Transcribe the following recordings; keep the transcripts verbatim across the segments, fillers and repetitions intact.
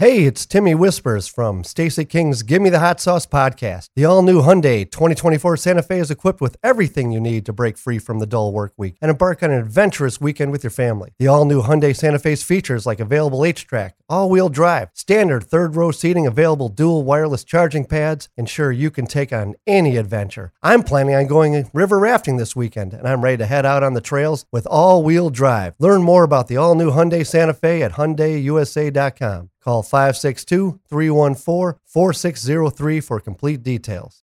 Hey, it's Timmy Whispers from Stacey King's Gimme the Hot Sauce podcast. The all-new Hyundai twenty twenty-four Santa Fe is equipped with everything you need to break free from the dull work week and embark on an adventurous weekend with your family. The all-new Hyundai Santa Fe's features like available H-Track, all-wheel drive, standard third-row seating, available dual wireless charging pads ensure you can take on any adventure. I'm planning on going river rafting this weekend, and I'm ready to head out on the trails with all-wheel drive. Learn more about the all-new Hyundai Santa Fe at Hyundai U S A dot com. Call five six two, three one four, four six zero three for complete details.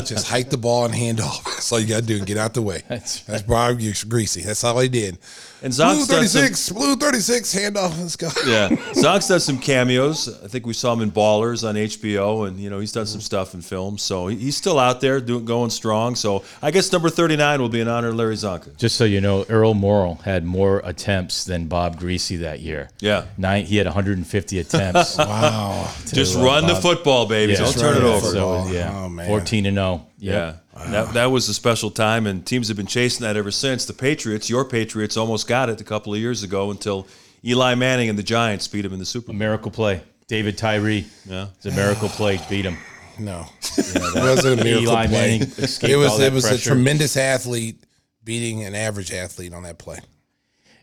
Just hike the ball and hand off. That's all you got to do and get out the way. That's, That's Bob Griese. That's all he did. And Blue thirty-six, some, Blue thirty-six, handoff, let's go. Yeah, Zonk's done some cameos. I think we saw him in Ballers on H B O, and, you know, he's done some stuff in film. So he's still out there doing, going strong. So I guess number thirty-nine will be in honor of Larry Csonka. Just so you know, Earl Morrill had more attempts than Bob Griese that year. Yeah. Nine, he had one hundred fifty attempts. Wow. Just run Bob. the football, baby. Yeah, Don't turn it over. So, yeah. Oh, man. fourteen and oh. Yeah. yeah. Wow. That, that was a special time, and teams have been chasing that ever since. The Patriots, your Patriots, almost got it a couple of years ago until Eli Manning and the Giants beat him in the Super Bowl. A miracle play. David Tyree. Yeah. It's a miracle play. Beat him. No. You know, that, it wasn't a miracle Eli play. Manning escaped It was, all that it was a tremendous athlete beating an average athlete on that play.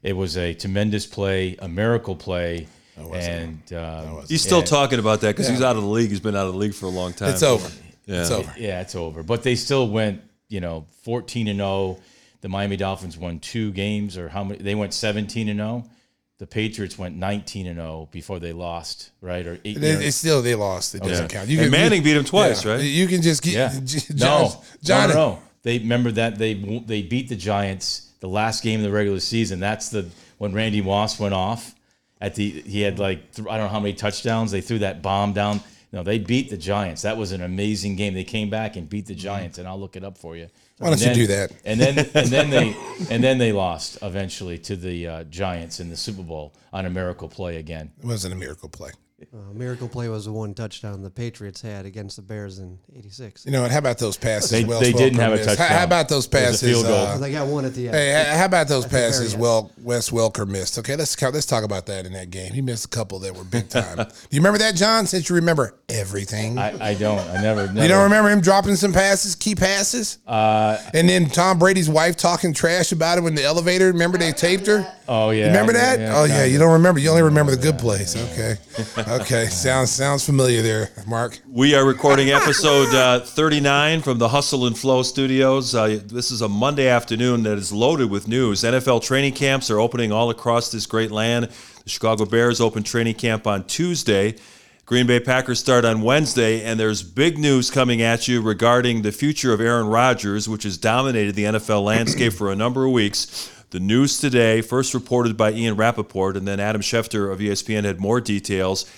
It was a tremendous play, a miracle play. And um, he's still yeah. talking about that because yeah. he's out of the league. He's been out of the league for a long time. It's over. Yeah. It's over. Yeah, it's over. But they still went, you know, fourteen and oh. The Miami Dolphins won two games, or how many? They went seventeen and oh. The Patriots went nineteen and oh before they lost, right? Or eight. They, it's still they lost. It doesn't yeah. count. You and can, Manning you, beat him twice, yeah. right? You can just get yeah. no, John, no, no, no. They remember that they they beat the Giants the last game of the regular season. That's the when Randy Moss went off at the. He had like I don't know how many touchdowns. They threw that bomb down. No, they beat the Giants. That was an amazing game. They came back and beat the Giants, and I'll look it up for you. Why don't then, you do that? And then, and then they, and then they lost eventually to the uh, Giants in the Super Bowl on a miracle play again. It wasn't a miracle play. Uh, miracle play was the one touchdown the Patriots had against the Bears in eighty-six. You know, and how about those passes? They, well they didn't have a touchdown. How, how about those passes? Uh, they got one at the end. Hey, how about those passes? Well, Wes Welker missed. Okay, let's let's talk about that in that game. He missed a couple that were big time. Do you remember that, John? Since you remember everything, I, I don't. I never, never. You don't remember him dropping some passes, key passes, uh, and then Tom Brady's wife talking trash about it in the elevator. Remember they taped her? Oh yeah. Remember that? Yeah, yeah, oh yeah. You don't remember. You only remember the good plays. Okay. Okay, sounds sounds familiar there, Mark. We are recording episode uh, thirty-nine from the Hustle and Flow studios. Uh, this is a Monday afternoon that is loaded with news. N F L training camps are opening all across this great land. The Chicago Bears open training camp on Tuesday. Green Bay Packers start on Wednesday, and there's big news coming at you regarding the future of Aaron Rodgers, which has dominated the N F L landscape for a number of weeks. The news today, first reported by Ian Rappaport, and then Adam Schefter of E S P N had more details.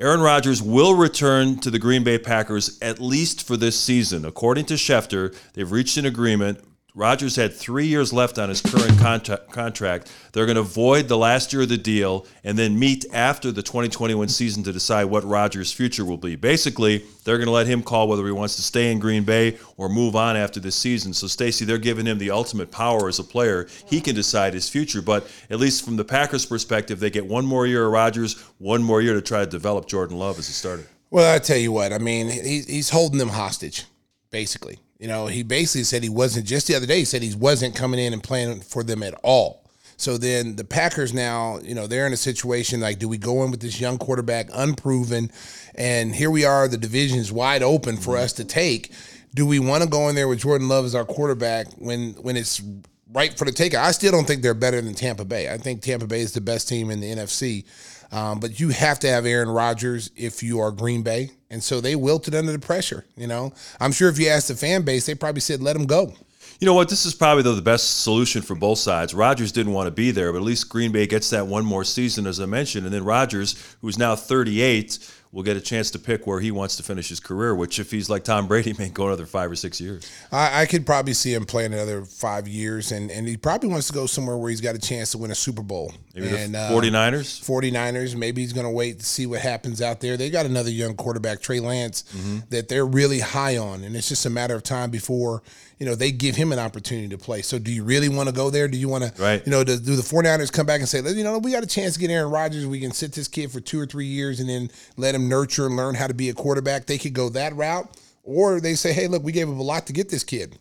Aaron Rodgers will return to the Green Bay Packers at least for this season. According to Schefter, they've reached an agreement. Rodgers had three years left on his current contra- contract. They're going to void the last year of the deal and then meet after the twenty twenty-one season to decide what Rodgers' future will be. Basically, they're going to let him call whether he wants to stay in Green Bay or move on after this season. So, Stacey, they're giving him the ultimate power as a player. He can decide his future, but at least from the Packers' perspective, they get one more year of Rodgers, one more year to try to develop Jordan Love as a starter. Well, I tell you what, I mean, he's, he's holding them hostage, basically. You know, he basically said he wasn't, just the other day, he said he wasn't coming in and playing for them at all. So then the Packers now, you know, they're in a situation like, do we go in with this young quarterback, unproven, and here we are, the division's wide open for us to take. Do we want to go in there with Jordan Love as our quarterback when when it's right for the take? I still don't think they're better than Tampa Bay. I think Tampa Bay is the best team in the N F C. Um, but you have to have Aaron Rodgers if you are Green Bay. And so they wilted under the pressure, you know. I'm sure if you asked the fan base, they probably said, let him go. You know what? This is probably, though, the best solution for both sides. Rodgers didn't want to be there, but at least Green Bay gets that one more season, as I mentioned. And then Rodgers, who's now thirty-eight, will get a chance to pick where he wants to finish his career, which if he's like Tom Brady, may go another five or six years. I, I could probably see him playing another five years, and, and he probably wants to go somewhere where he's got a chance to win a Super Bowl. Maybe and, the forty-niners? forty-niners. Maybe he's going to wait to see what happens out there. They got another young quarterback, Trey Lance, mm-hmm. that they're really high on, and it's just a matter of time before, you know, they give him an opportunity to play. So do you really want to go there? Do you want to, right. you know, do, do the forty-niners come back and say, you know, we got a chance to get Aaron Rodgers. We can sit this kid for two or three years and then let him nurture and learn how to be a quarterback. They could go that route, or they say, hey, look, we gave up a lot to get this kid.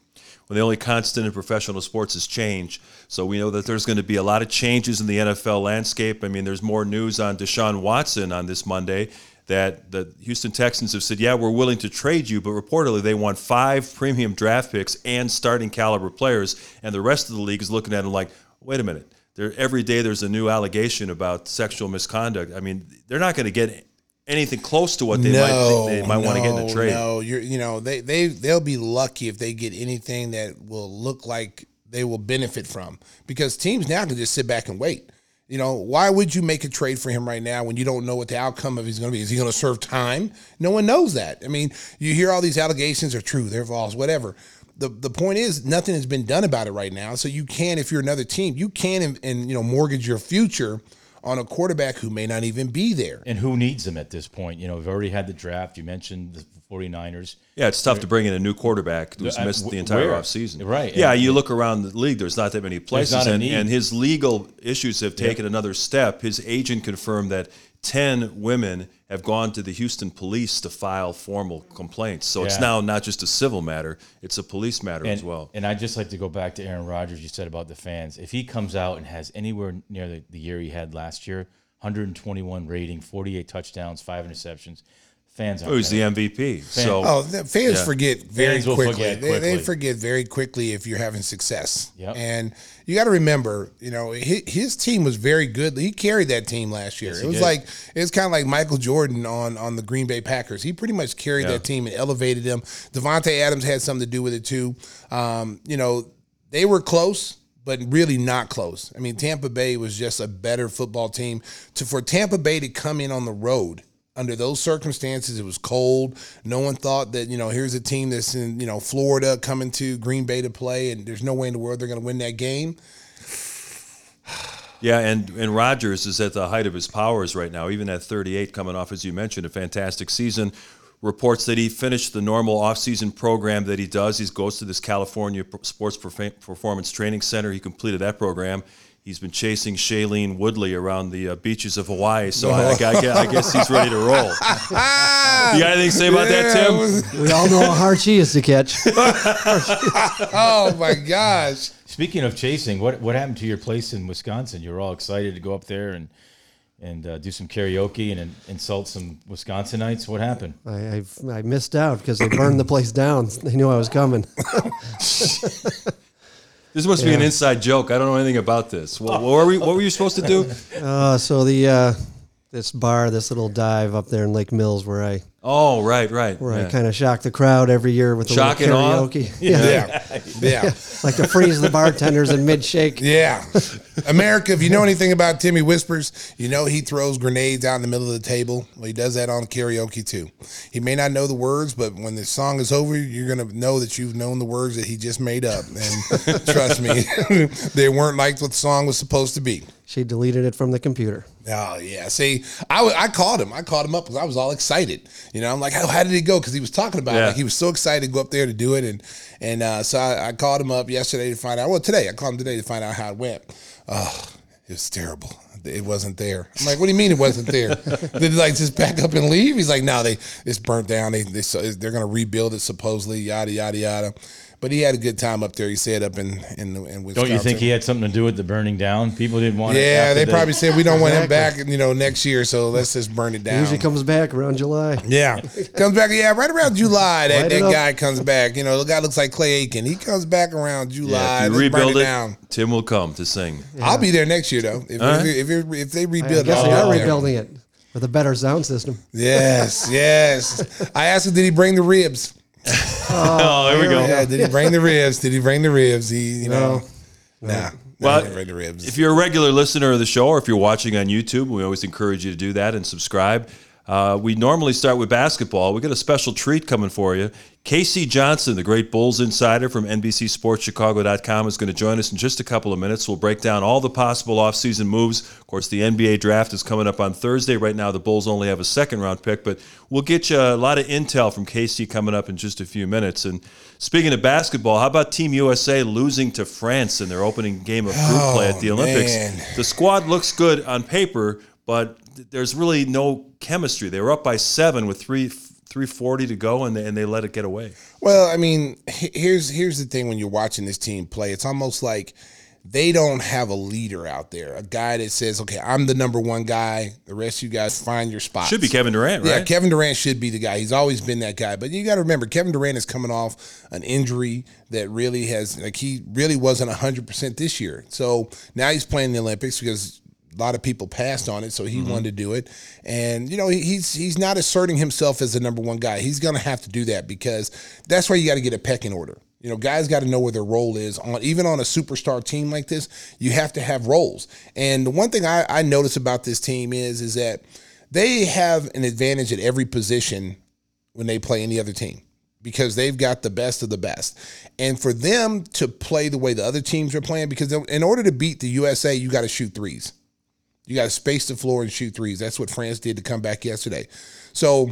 Well, the only constant in professional sports is change. So we know that there's going to be a lot of changes in the N F L landscape. I mean, there's more news on Deshaun Watson on this Monday that the Houston Texans have said, yeah, we're willing to trade you, but reportedly they want five premium draft picks and starting caliber players, and the rest of the league is looking at them like, wait a minute. There, every day there's a new allegation about sexual misconduct. I mean, they're not going to get anything close to what they no, might think they might no, want to get in the trade. No, you're, you know, they, they, they'll be lucky if they get anything that will look like they will benefit from, because teams now can just sit back and wait. You know, why would you make a trade for him right now when you don't know what the outcome of he's going to be? Is he going to serve time? No one knows that. I mean, you hear all these allegations are true, they're false, whatever. The the point is nothing has been done about it right now. So you can, if you're another team, you can and, and you know, mortgage your future on a quarterback who may not even be there. And who needs him at this point? You know, we've already had the draft. You mentioned the forty-niners. Yeah, it's tough They're, to bring in a new quarterback who's I, missed the entire offseason. Right. Yeah, and, you look around the league, there's not that many places. And, and his legal issues have taken yep. another step. His agent confirmed that ten women have gone to the Houston police to file formal complaints. So yeah. it's now not just a civil matter, it's a police matter and, as well. And I'd just like to go back to Aaron Rodgers, you said about the fans. If he comes out and has anywhere near the, the year he had last year, one hundred twenty-one rating, forty-eight touchdowns, five interceptions, fans aren't. Who's the M V P? Fans. So, oh, fans yeah. forget very fans quickly. Forget quickly. They, they forget very quickly if you're having success. Yep. And you got to remember, you know, his, his team was very good. He carried that team last year. Yes, it was did. like it's kind of like Michael Jordan on, on the Green Bay Packers. He pretty much carried yeah. that team and elevated them. Devontae Adams had something to do with it too. Um, you know, they were close, but really not close. I mean, Tampa Bay was just a better football team. To for Tampa Bay to come in on the road. Under those circumstances, it was cold. No one thought that, you know, here's a team that's in, you know, Florida coming to Green Bay to play, and there's no way in the world they're going to win that game. Yeah, and, and Rodgers is at the height of his powers right now, even at thirty-eight, coming off, as you mentioned, a fantastic season. Reports that he finished the normal offseason program that he does. He goes to this California Sports Performance Training Center. He completed that program. He's been chasing Shailene Woodley around the uh, beaches of Hawaii, so I, I, I guess he's ready to roll. You got anything to say about yeah, that, Tim? Was... We all know how hard she is to catch. Oh, my gosh. Speaking of chasing, what, what happened to your place in Wisconsin? You were all excited to go up there and and uh, do some karaoke and, and insult some Wisconsinites? What happened? I I've, I missed out because they burned the place down. They knew I was coming. This must yeah. be an inside joke. I don't know anything about this. What, what, were, we, what were you supposed to do? Uh, so the uh, this bar, this little dive up there in Lake Mills where I... Oh, right, right. Where yeah. I kind of shock the crowd every year with a shock little karaoke. Yeah. Yeah. Yeah. yeah. yeah. Like to freeze the bartenders in mid-shake. Yeah. America, if you know anything about Timmy Whispers, you know he throws grenades out in the middle of the table. Well, he does that on karaoke, too. He may not know the words, but when the song is over, you're going to know that you've known the words that he just made up. And trust me, they weren't like what the song was supposed to be. She deleted it from the computer. Oh, yeah. See, I, I called him. I called him up because I was all excited. You know, I'm like, how, how did it go? Because he was talking about yeah. it. Like, he was so excited to go up there to do it. And and uh, so I, I called him up yesterday to find out. Well, today. I called him today to find out how it went. Oh, it was terrible. It wasn't there. I'm like, what do you mean it wasn't there? Did they, like, just back up and leave? He's like, no, they it's burnt down. They, they, so they're going to rebuild it supposedly, yada, yada, yada. But he had a good time up there. He said up in in, in Wisconsin. Don't you think he had something to do with the burning down? People didn't want yeah, it. Yeah, they the... probably said we don't exactly. want him back, you know, next year. So let's just burn it down. He usually comes back around July. Yeah, comes back. Yeah, right around July that, that guy comes back. You know, the guy looks like Clay Aiken. He comes back around July. Yeah, if you rebuild it, it down. Tim will come to sing. Yeah. I'll be there next year though. If huh? if, if, if they rebuild, I guess they are rebuilding it with a better sound system. Yes, yes. I asked him, did he bring the ribs? Oh, there we go. Yeah, did he bring the ribs? Did he bring the ribs? He, you know, no. nah. Well, nah, bring the ribs. If you're a regular listener of the show, or if you're watching on YouTube, we always encourage you to do that and subscribe. Uh, we normally start with basketball. We got a special treat coming for you. K C Johnson, the great Bulls insider from N B C Sports Chicago dot com, is going to join us in just a couple of minutes. We'll break down all the possible offseason moves. Of course, the N B A draft is coming up on Thursday. Right now, the Bulls only have a second-round pick, but we'll get you a lot of intel from K C coming up in just a few minutes. And speaking of basketball, how about Team U S A losing to France in their opening game of group oh, play at the Olympics? Man. The squad looks good on paper, but there's really no chemistry. They were up by seven with three three forty to go, and they, and they let it get away. Well, I mean, here's here's the thing: when you're watching this team play, it's almost like they don't have a leader out there, a guy that says, okay, I'm the number one guy. The rest of you guys find your spots. Should be Kevin Durant, right? Yeah, Kevin Durant should be the guy. He's always been that guy. But you got to remember, Kevin Durant is coming off an injury that really has, like, he really wasn't one hundred percent this year. So now he's playing the Olympics because a lot of people passed on it, so he mm-hmm. wanted to do it. And, you know, he's he's not asserting himself as the number one guy. He's going to have to do that because that's where you got to get a pecking order. You know, guys got to know where their role is. On even on a superstar team like this, you have to have roles. And the one thing I, I notice about this team is, is that they have an advantage at every position when they play any other team, because they've got the best of the best. And for them to play the way the other teams are playing, because in order to beat the U S A, you got to shoot threes. You got to space the floor and shoot threes. That's what France did to come back yesterday. So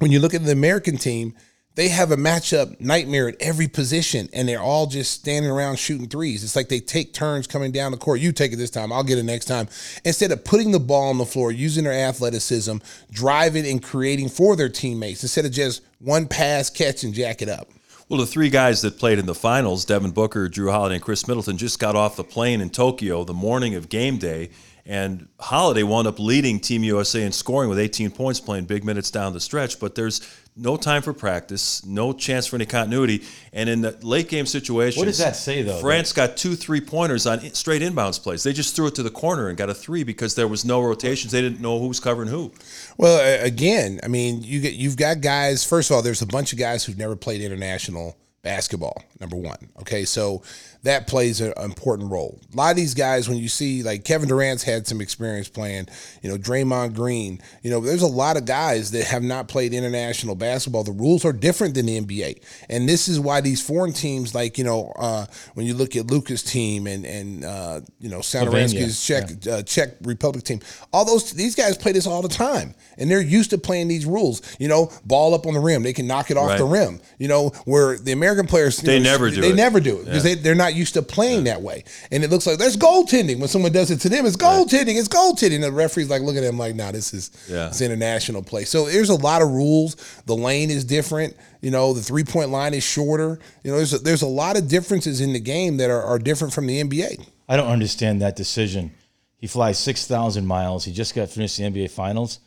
when you look at the American team, they have a matchup nightmare at every position, and they're all just standing around shooting threes. It's like they take turns coming down the court. You take it this time. I'll get it next time. Instead of putting the ball on the floor, using their athleticism, driving and creating for their teammates, instead of just one pass, catch, and jack it up. Well, the three guys that played in the finals, Devin Booker, Jrue Holiday, and Khris Middleton, just got off the plane in Tokyo the morning of game day. And Holiday wound up leading Team U S A in scoring with eighteen points, playing big minutes down the stretch. But there's no time for practice, no chance for any continuity. And in the late-game situation, what does that say, though? France got two three-pointers on straight inbounds plays. They just threw it to the corner and got a three because there was no rotations. They didn't know who was covering who. Well, again, I mean, you get, you've got guys. First of all, there's a bunch of guys who've never played international basketball, number one. Okay, so that plays an important role. A lot of these guys, when you see, like, Kevin Durant's had some experience playing, you know, Draymond Green, you know, there's a lot of guys that have not played international basketball. The rules are different than the N B A. And this is why these foreign teams, like, you know, uh, when you look at Luka's team and, and uh, you know, Satoransky's Czech, yeah. uh, Czech Republic team, all those, these guys play this all the time. And they're used to playing these rules, you know, ball up on the rim. They can knock it off right. the rim, you know, where the American American players, they you know, never do they it. never do it because yeah. they, they're not used to playing yeah. that way. And it looks like that's goaltending. When someone does it to them, it's goaltending. Right. It's goaltending. And the referee's like, look at him like, nah, this is yeah. it's international play. So there's a lot of rules. The lane is different. You know, the three-point line is shorter. You know, there's a, there's a lot of differences in the game that are, are different from the N B A. I don't understand that decision. He flies six thousand miles. He just got finished the N B A Finals,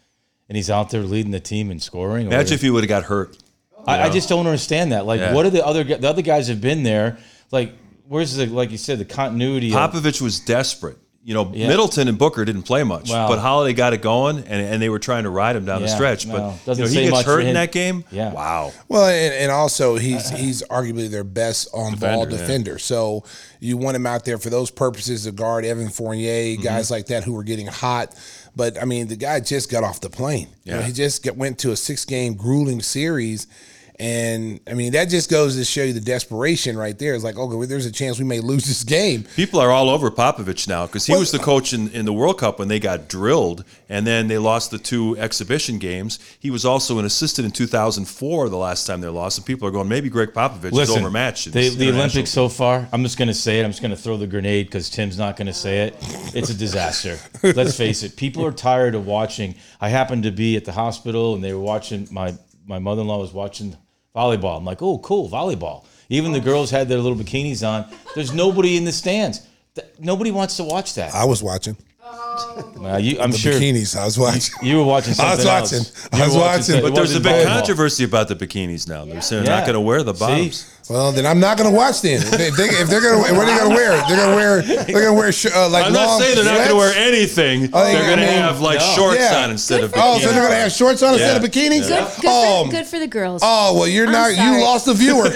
and he's out there leading the team and scoring. Imagine if he would have got hurt. I, I just don't understand that. Like, yeah. what are the other the other guys have been there? Like, where's the, like you said, the continuity? Popovich of, was desperate. You know, yeah. Middleton and Booker didn't play much, wow. but Holiday got it going, and, and they were trying to ride him down yeah, the stretch. No, but you know, he gets hurt in that game. Yeah. Wow. Well, and, and also he's he's arguably their best on ball defender. defender. Yeah. So you want him out there for those purposes to guard Evan Fournier, guys mm-hmm. like that who are getting hot. But I mean, the guy just got off the plane. Yeah. You know, he just got, went to a six-game grueling series. And, I mean, that just goes to show you the desperation right there. It's like, okay, well, there's a chance we may lose this game. People are all over Popovich now because he well, was the coach in, in the World Cup when they got drilled, and then they lost the two exhibition games. He was also an assistant in two thousand four the last time they lost, and people are going, maybe Greg Popovich listen, is overmatched. They, the Olympics so far, I'm just going to say it. I'm just going to throw the grenade because Tim's not going to say it. It's a disaster. Let's face it. People are tired of watching. I happened to be at the hospital, and they were watching my my mother-in-law was watching – volleyball. I'm like, oh, cool, volleyball. Even the girls had their little bikinis on. There's nobody in the stands. Th- nobody wants to watch that. I was watching. Well, you, I'm the sure bikinis. I was watching. You were watching something I was watching. Else. I was watching. watching. But there's a big volleyball. controversy about the bikinis now. They're saying they're yeah. not going to wear the bottoms. See? Well, then I'm not going to watch them. If, they, if they're going to, what are they going to wear? They're going to wear. They're going to wear sh- uh, like. I'm not long saying they're sweats. Not going to wear anything. Think, they're going mean, to have like no. shorts yeah. on instead of. bikinis. Oh, so they're going to have shorts on yeah. instead of bikinis. Yeah. Good, good, um, for, good for the girls. Oh well, you're I'm not. Sorry. You lost a viewer. me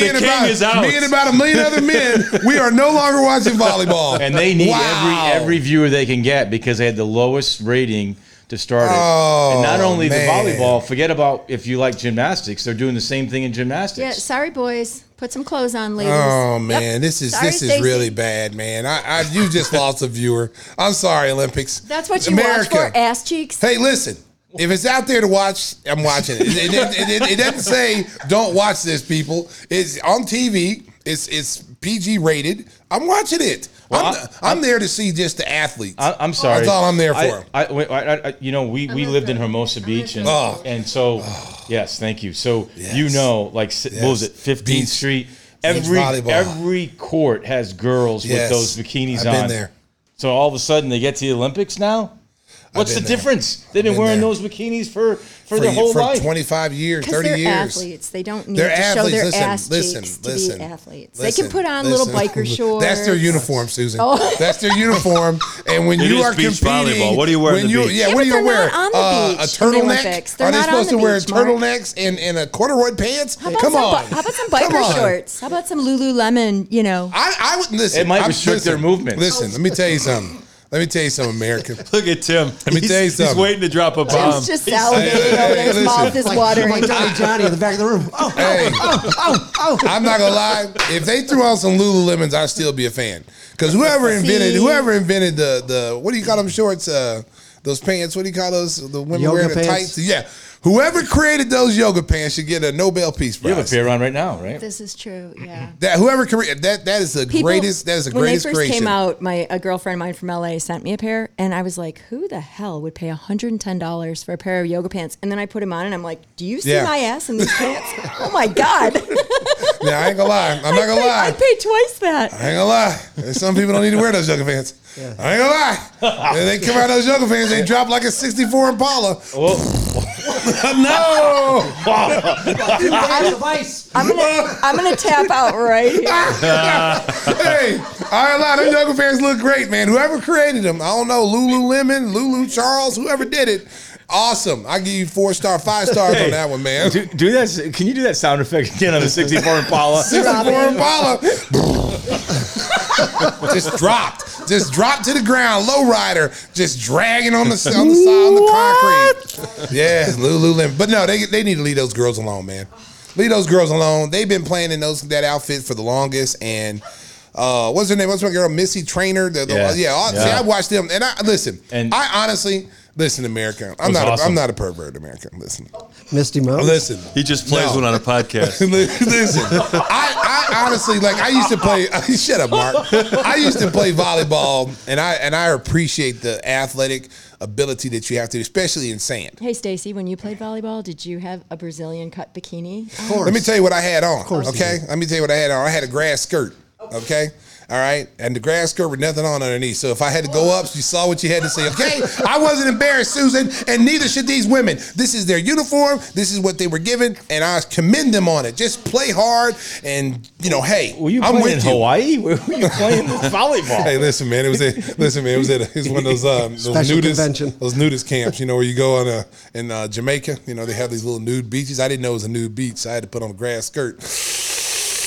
the and about me and about a million other men. We are no longer watching volleyball. And they need every. Every viewer they can get because they had the lowest rating to start it. Oh, and not only man. the volleyball, forget about if you like gymnastics, they're doing the same thing in gymnastics. Yeah, sorry, boys. Put some clothes on, ladies. Oh, man, yep. this is sorry, this is Stacey. really bad, man. I, I You just lost a viewer. I'm sorry, Olympics. That's what you America. watch for, ass cheeks? Hey, listen. If it's out there to watch, I'm watching it. It, it, it, it doesn't say, don't watch this, people. It's on T V. It's It's P G rated. I'm watching it. Well, I'm, I, I'm, I'm there to see just the athletes. I, I'm sorry. That's all I'm there for. I, I, I, I, you know, we, we lived in Hermosa Beach. And, oh. and so, oh. yes, thank you. So, yes. you know, like, yes. what was it, fifteenth Beach. Street? Every every court has girls yes. with those bikinis I've on. Been there. So all of a sudden they get to the Olympics now? What's the there. difference? They've been, been wearing there. those bikinis for, for, for their whole for life. For twenty-five years, thirty they're years. They're athletes. They don't need they're to athletes. show their listen, ass listen, cheeks listen, to be athletes. Listen, they can put on listen. little biker shorts. That's their uniform, Susan. Oh. That's their uniform. And when it you are beach competing. Volleyball. What do you wear on the beach? Yeah, yeah, what do you wear? On the uh, beach. A turtleneck? Are they supposed to wear turtlenecks and a corduroy pants? Come on. How about some biker shorts? How about some Lululemon, you know? I would listen. It might restrict their movement. Listen, let me tell you something. Let me tell you something, American. Look at Tim. Let me he's, tell you something. He's waiting to drop a bomb. Tim's just salivating over his mouth is watering. Like Johnny Johnny in the back of the room. Oh, hey. oh, oh, oh, oh. I'm not going to lie. If they threw on some Lululemons, I'd still be a fan. Because whoever invented See? whoever invented the, the, what do you call them shorts? Uh, those pants, what do you call those? The women yoga wearing pants. the tights? Yeah. Whoever created those yoga pants should get a Nobel Peace Prize. You have a pair on right now, right? This is true, yeah. That whoever created that that is the People, greatest that is the greatest creation. When they first came out, my a girlfriend of mine from L A sent me a pair, and I was like, "Who the hell would pay one hundred ten dollars for a pair of yoga pants?" And then I put them on, and I'm like, "Do you see yeah. my ass in these pants? Oh my god!" Now I ain't gonna lie. I'm not I gonna pay, lie. I paid twice that. I ain't gonna lie. Some people don't need to wear those yoga pants. Yeah. I ain't gonna lie. They come out of those yoga pants, they drop like a sixty-four Impala. No! I'm gonna, I'm gonna tap out right here. Hey, all right, those yoga pants look great, man. Whoever created them, I don't know, Lululemon, Lulu Charles, whoever did it. Awesome. I give you four star, five stars hey, on that one, man. Do, do that. Can you do that sound effect again on the sixty-four Impala? sixty-four Impala. Just dropped. Just dropped to the ground. Low rider. Just dragging on the, on the side on the concrete. Yeah, Lululemon. But no, they they need to leave those girls alone, man. Leave those girls alone. They've been playing in those that outfit for the longest, and uh, what's her name? What's my girl? Missy Trainer. The, the, yeah. yeah. All, yeah. See, I watched them, and I listen. And I honestly. Listen, America. I'm not. Awesome. A, I'm not a pervert, America. Listen, Misty Mo. Listen, he just plays no. one on a podcast. Listen, I, I honestly like. I used to play. Shut up, Mark. I used to play volleyball, and I and I appreciate the athletic ability that you have to, especially in sand. Hey, Stacey, when you played volleyball, did you have a Brazilian cut bikini? Of course. Let me tell you what I had on. Of course. Okay. Let me tell you what I had on. I had a grass skirt. Okay. all right? And the grass skirt with nothing on underneath. So if I had to go up, you saw what you had to say. Okay, I wasn't embarrassed, Susan, and neither should these women. This is their uniform. This is what they were given, and I commend them on it. Just play hard, and, you know, hey, were you I'm playing in you. Hawaii? Were you playing volleyball? Hey, listen, man, it was at, listen, man, it was at it was one of those, um, those nudist convention. those nudist camps, you know, where you go on a, in uh, Jamaica. You know, they have these little nude beaches. I didn't know it was a nude beach, so I had to put on a grass skirt.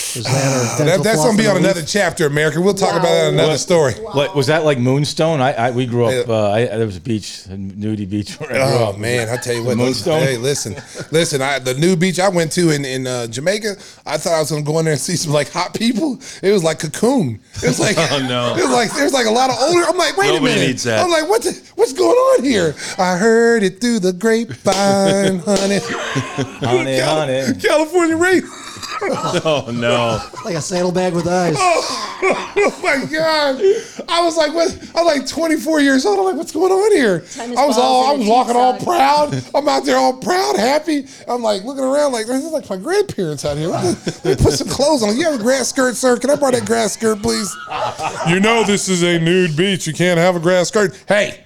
That uh, that, that's going to be on another chapter, America. We'll talk wow. about that in another what, story. Wow. Was that like Moonstone? I, I we grew up. Uh, I, there was a beach, a nudie beach. Where I grew oh up. man, I tell you what, Moonstone. Hey, listen, listen. I, the new beach I went to in in uh, Jamaica, I thought I was going to go in there and see some like hot people. It was like Cocoon. It was like oh no. It was like there's like a lot of older. I'm like, wait Nobody a minute. Needs that. I'm like, what the, what's going on here? I heard it through the grapevine, honey. honey, honey. California rain. Oh no! Like a saddlebag with eyes. Oh, oh my God! I was like, what? I'm like twenty-four years old. I'm like, what's going on here? I was all, I was walking all proud. I'm out there all proud, happy. I'm like looking around, like this is like my grandparents out here. They put some clothes on. You have a grass skirt, sir? Can I borrow that grass skirt, please? You know this is a nude beach. You can't have a grass skirt. Hey.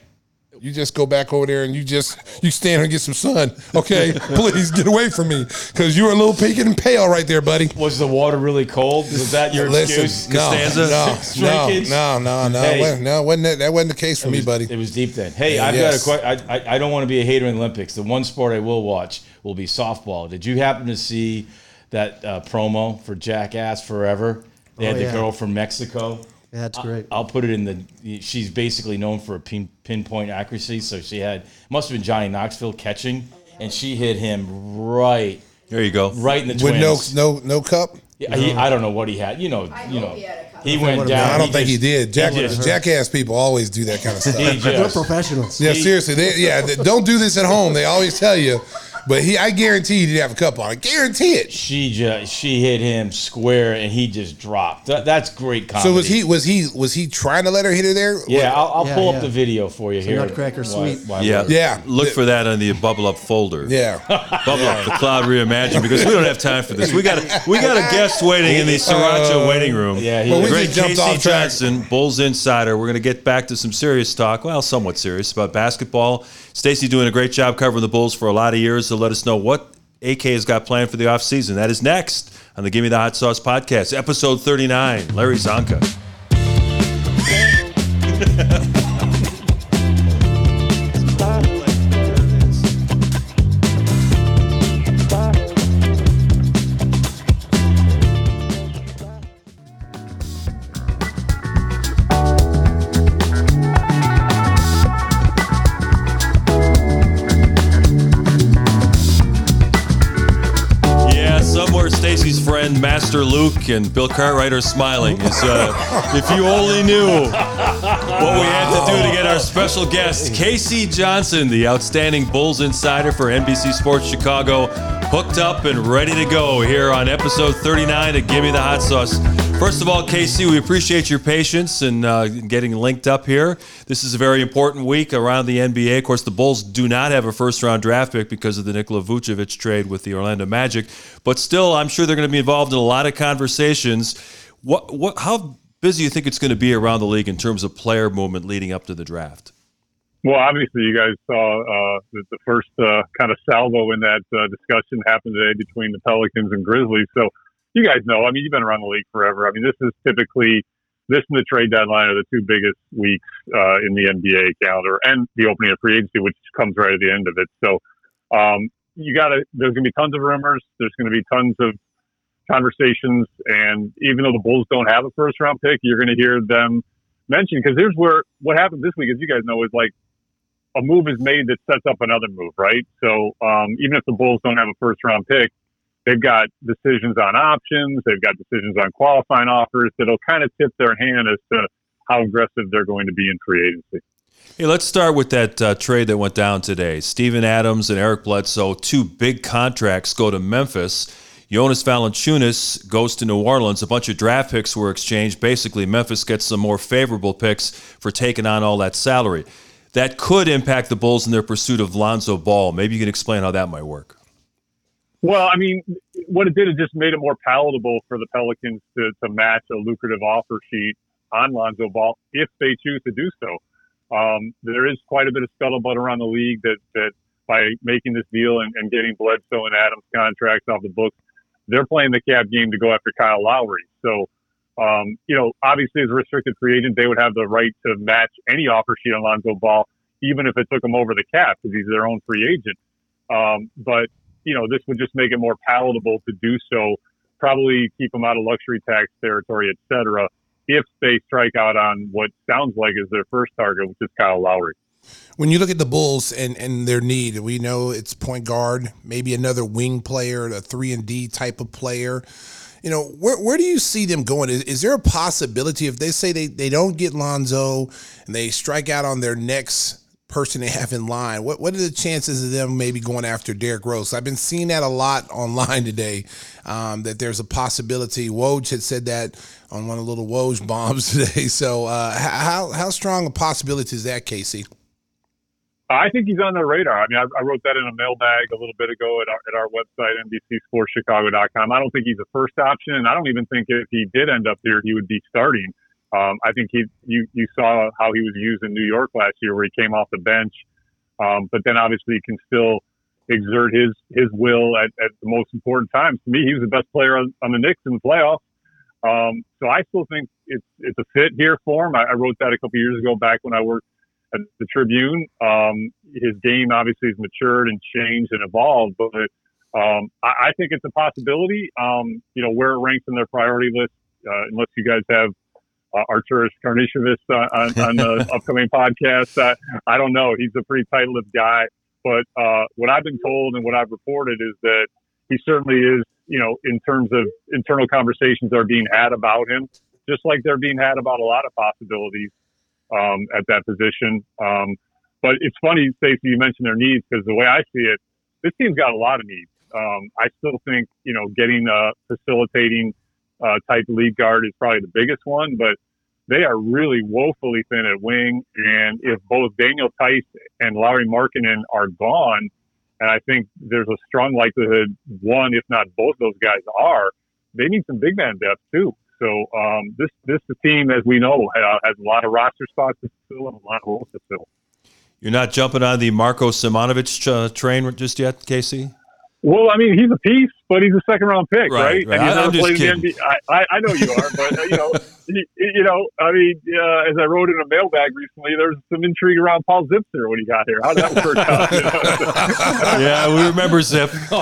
You just go back over there and you just, you stand and get some sun, okay? Please get away from me, because you were a little peaking and pale right there, buddy. Was the water really cold? Was that your Listen, excuse? No, Costanza? No, no, no, no, hey, no, no. Wasn't that, that wasn't the case for was, me, buddy. It was deep then. Hey, yeah, I've yes. got a question. I, I don't want to be a hater in the Olympics. The one sport I will watch will be softball. Did you happen to see that uh, promo for Jackass Forever? They had oh, yeah. the girl from Mexico. That's great. I'll put it in the. She's basically known for a pin, pinpoint accuracy, so she had must have been Johnny Knoxville catching, and she hit him right. There you go. Right in the twins. With no, no, no cup. Yeah, he, I don't know what he had. You know, I you know, he, he went down. I don't he think just, he did. Jack, he jackass people always do that kind of stuff. Just, They're professionals. Yeah, he, seriously. They, yeah, they, don't do this at home. They always tell you. But he, I guarantee he didn't have a cup on. I guarantee it. She just, she hit him square, and he just dropped. That, that's great comedy. So was he was he was he trying to let her hit her there? Yeah, I'll, I'll yeah, pull yeah. up the video for you it's here. Nutcracker Suite. Yeah, yeah. Look for that on the Bubble Up folder. Yeah, Bubble yeah. Up the Cloud Reimagined, because we don't have time for this. We got a, we got a guest waiting in the Sriracha uh, waiting room. Yeah, he well, great K C Johnson, Bulls Insider. We're going to get back to some serious talk. Well, somewhat serious about basketball. Stacey doing a great job covering the Bulls for a lot of years. So let us know what A K has got planned for the offseason. That is next on the Gimme the Hot Sauce podcast, episode thirty-nine, Larry Csonka. Master Luke and Bill Cartwright are smiling. It's, uh, if you only knew what we had to do to get our special guest, K C Johnson, the outstanding Bulls insider for N B C Sports Chicago, hooked up and ready to go here on episode thirty-nine of Gimme the Hot Sauce. First of all, K C, we appreciate your patience and uh, getting linked up here. This is a very important week around the N B A. Of course, the Bulls do not have a first-round draft pick because of the Nikola Vucevic trade with the Orlando Magic. But still, I'm sure they're going to be involved in a lot of conversations. What, what, how busy do you think it's going to be around the league in terms of player movement leading up to the draft? Well, obviously, you guys saw uh, that the first uh, kind of salvo in that uh, discussion happened today between the Pelicans and Grizzlies. So, you guys know, I mean, you've been around the league forever. I mean, this is typically, this and the trade deadline are the two biggest weeks uh, in the N B A calendar, and the opening of free agency, which comes right at the end of it. So um, you got to, there's going to be tons of rumors. There's going to be tons of conversations. And even though the Bulls don't have a first round pick, you're going to hear them mentioned, because here's where, what happened this week, as you guys know, is like a move is made that sets up another move, right? So um, even if the Bulls don't have a first round pick, they've got decisions on options. They've got decisions on qualifying offers that'll kind of tip their hand as to how aggressive they're going to be in free agency. Hey, let's start with that uh, trade that went down today. Steven Adams and Eric Bledsoe, two big contracts, go to Memphis. Jonas Valanciunas goes to New Orleans. A bunch of draft picks were exchanged. Basically, Memphis gets some more favorable picks for taking on all that salary. That could impact the Bulls in their pursuit of Lonzo Ball. Maybe you can explain how that might work. Well, I mean, what it did, it just made it more palatable for the Pelicans to, to match a lucrative offer sheet on Lonzo Ball if they choose to do so. Um, there is quite a bit of scuttlebutt around the league that, that by making this deal and, and getting Bledsoe and Adams contracts off the books, they're playing the cap game to go after Kyle Lowry. So, um, you know, obviously as a restricted free agent, they would have the right to match any offer sheet on Lonzo Ball, even if it took him over the cap because he's their own free agent. Um, but, you know, this would just make it more palatable to do so, probably keep them out of luxury tax territory, et cetera, if they strike out on what sounds like is their first target, which is Kyle Lowry. When you look at the Bulls and, and their need, we know it's point guard, maybe another wing player, a three and D type of player. You know, where where do you see them going? Is, is there a possibility if they say they, they don't get Lonzo and they strike out on their next person they have in line, what what are the chances of them maybe going after Derrick Rose? I've been seeing that a lot online today, um, that there's a possibility. Woj had said that on one of the little Woj bombs today. So uh, how how strong a possibility is that, K C? I think he's on the radar. I mean, I, I wrote that in a mailbag a little bit ago at our, at our website, N B C Sports Chicago dot com. I don't think he's a first option, and I don't even think if he did end up here, he would be starting. Um, I think he, you, you saw how he was used in New York last year where he came off the bench, um, but then obviously he can still exert his, his will at, at the most important times. To me, he was the best player on, on the Knicks in the playoffs. Um, so I still think it's it's a fit here for him. I, I wrote that a couple years ago back when I worked at the Tribune. Um, his game obviously has matured and changed and evolved, but um, I, I think it's a possibility. Um, you know, where it ranks in their priority list, uh, unless you guys have Uh, Arturas Karnishevis on, on the upcoming podcast. Uh, I don't know. He's a pretty tight-lipped guy. But uh, what I've been told and what I've reported is that he certainly is, you know, in terms of internal conversations that are being had about him, just like they're being had about a lot of possibilities um, at that position. Um, but it's funny, Stacey, you mentioned their needs because the way I see it, this team's got a lot of needs. Um, I still think, you know, getting uh, facilitating Uh, type lead guard is probably the biggest one, but they are really woefully thin at wing. And if both Daniel Tice and Lauri Markkanen are gone, and I think there's a strong likelihood one, if not both those guys are, they need some big man depth too. So um, this this the team, as we know, uh, has a lot of roster spots to fill and a lot of roles to fill. You're not jumping on the Marko Simonovic uh, train just yet, K C? Well, I mean, he's a piece, but he's a second-round pick, right? right? right. And he's never played in the N B A. I, I, I know you are, but, uh, you know, you, you know, I mean, uh, as I wrote in a mailbag recently, there's some intrigue around Paul Zipser when he got here. How did that work out? You know? Yeah, we remember Zip. Oh.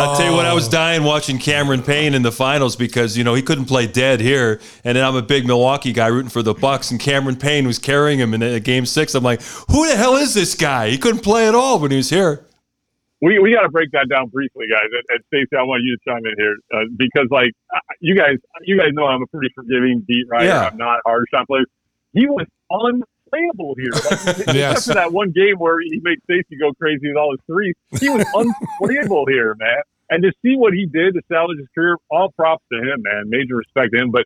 I'll tell you what, I was dying watching Cameron Payne in the finals because, you know, he couldn't play dead here. And then I'm a big Milwaukee guy rooting for the Bucks, and Cameron Payne was carrying him in Game six. I'm like, who the hell is this guy? He couldn't play at all when he was here. We we got to break that down briefly, guys. And, and Stacey, I want you to chime in here uh, because, like, you guys, you guys know I'm a pretty forgiving beat writer. Yeah. I'm not hard shot player. He was unplayable here, like, yes. Except for that one game where he made Stacey go crazy with all his threes. He was unplayable here, man. And to see what he did to salvage his career, all props to him, man. Major respect to him, but.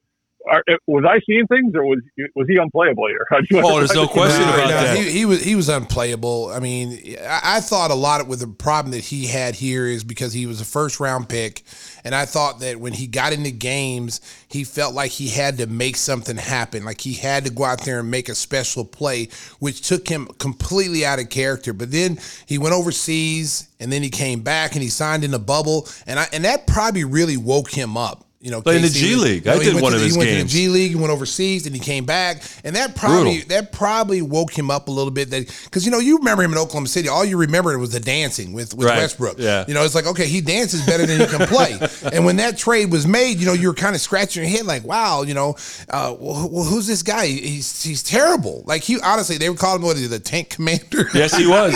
Are, was I seeing things, or was was he unplayable here? Oh, there's no question no, about no, that. He, he was he was unplayable. I mean, I, I thought a lot of with the problem that he had here is because he was a first round pick, and I thought that when he got into games, he felt like he had to make something happen, like he had to go out there and make a special play, which took him completely out of character. But then he went overseas, and then he came back, and he signed in a bubble, and I and that probably really woke him up. You know, playing K C, the G League. You know, I did one to, of his games. He went games. to the G League, he went overseas, and he came back. And that probably Brutal. that probably woke him up a little bit. That because, you know, you remember him in Oklahoma City. All you remember was the dancing with, with right. Westbrook. Yeah. You know, it's like, okay, he dances better than he can play. And when that trade was made, you know, you were kind of scratching your head like, wow, you know, uh, well, well, who's this guy? He's he's terrible. Like, he honestly, they would call him what, the tank commander. Yes, he was.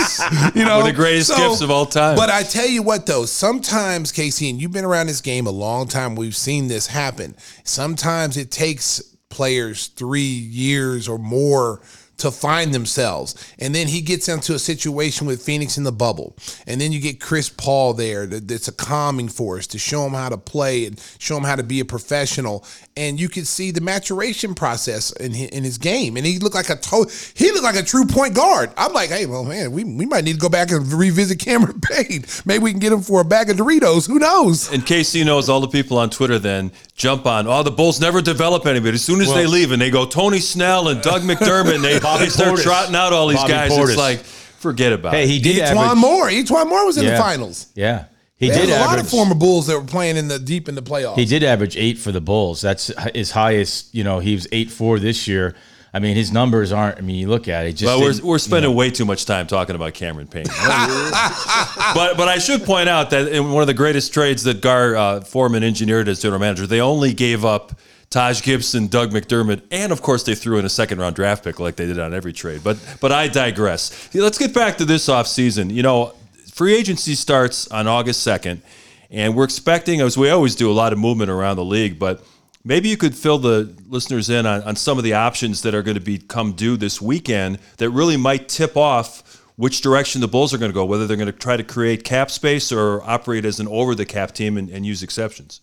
You know, one of the greatest so, gifts of all time. But I tell you what, though, sometimes, K C, and you've been around this game a long time, we've seen this happen. Sometimes it takes players three years or more to find themselves. And then he gets into a situation with Phoenix in the bubble. And then you get Chris Paul there. That's a calming force to show him how to play and show him how to be a professional. And you can see the maturation process in his game. And he looked like a to- he looked like a true point guard. I'm like, hey, well, man, we, we might need to go back and revisit Cameron Payne. Maybe we can get him for a bag of Doritos. Who knows? And K C knows all the people on Twitter then jump on, oh, the Bulls never develop anybody. As soon as well, they leave and they go Tony Snell and Doug McDermott, and they Bobby start Portis. trotting out all these Bobby guys. Portis. It's like, forget about hey, it. Hey, he did Etwan average. Moore. Etwan Moore was in yeah. the finals. Yeah. He there did a average, lot of former Bulls that were playing in the deep in the playoffs. He did average eight for the Bulls. That's his highest. You know, he was eight four this year. I mean, his numbers aren't. I mean, you look at it. Just well, we're we're spending you know. way too much time talking about Cameron Payne. but but I should point out that in one of the greatest trades that Gar uh, Foreman engineered as general manager, they only gave up Taj Gibson, Doug McDermott, and of course they threw in a second-round draft pick like they did on every trade. But but I digress. Let's get back to this offseason. You know. Free agency starts on August second, and we're expecting, as we always do, a lot of movement around the league, but maybe you could fill the listeners in on, on some of the options that are going to become due this weekend that really might tip off which direction the Bulls are going to go, whether they're going to try to create cap space or operate as an over-the-cap team and, and use exceptions.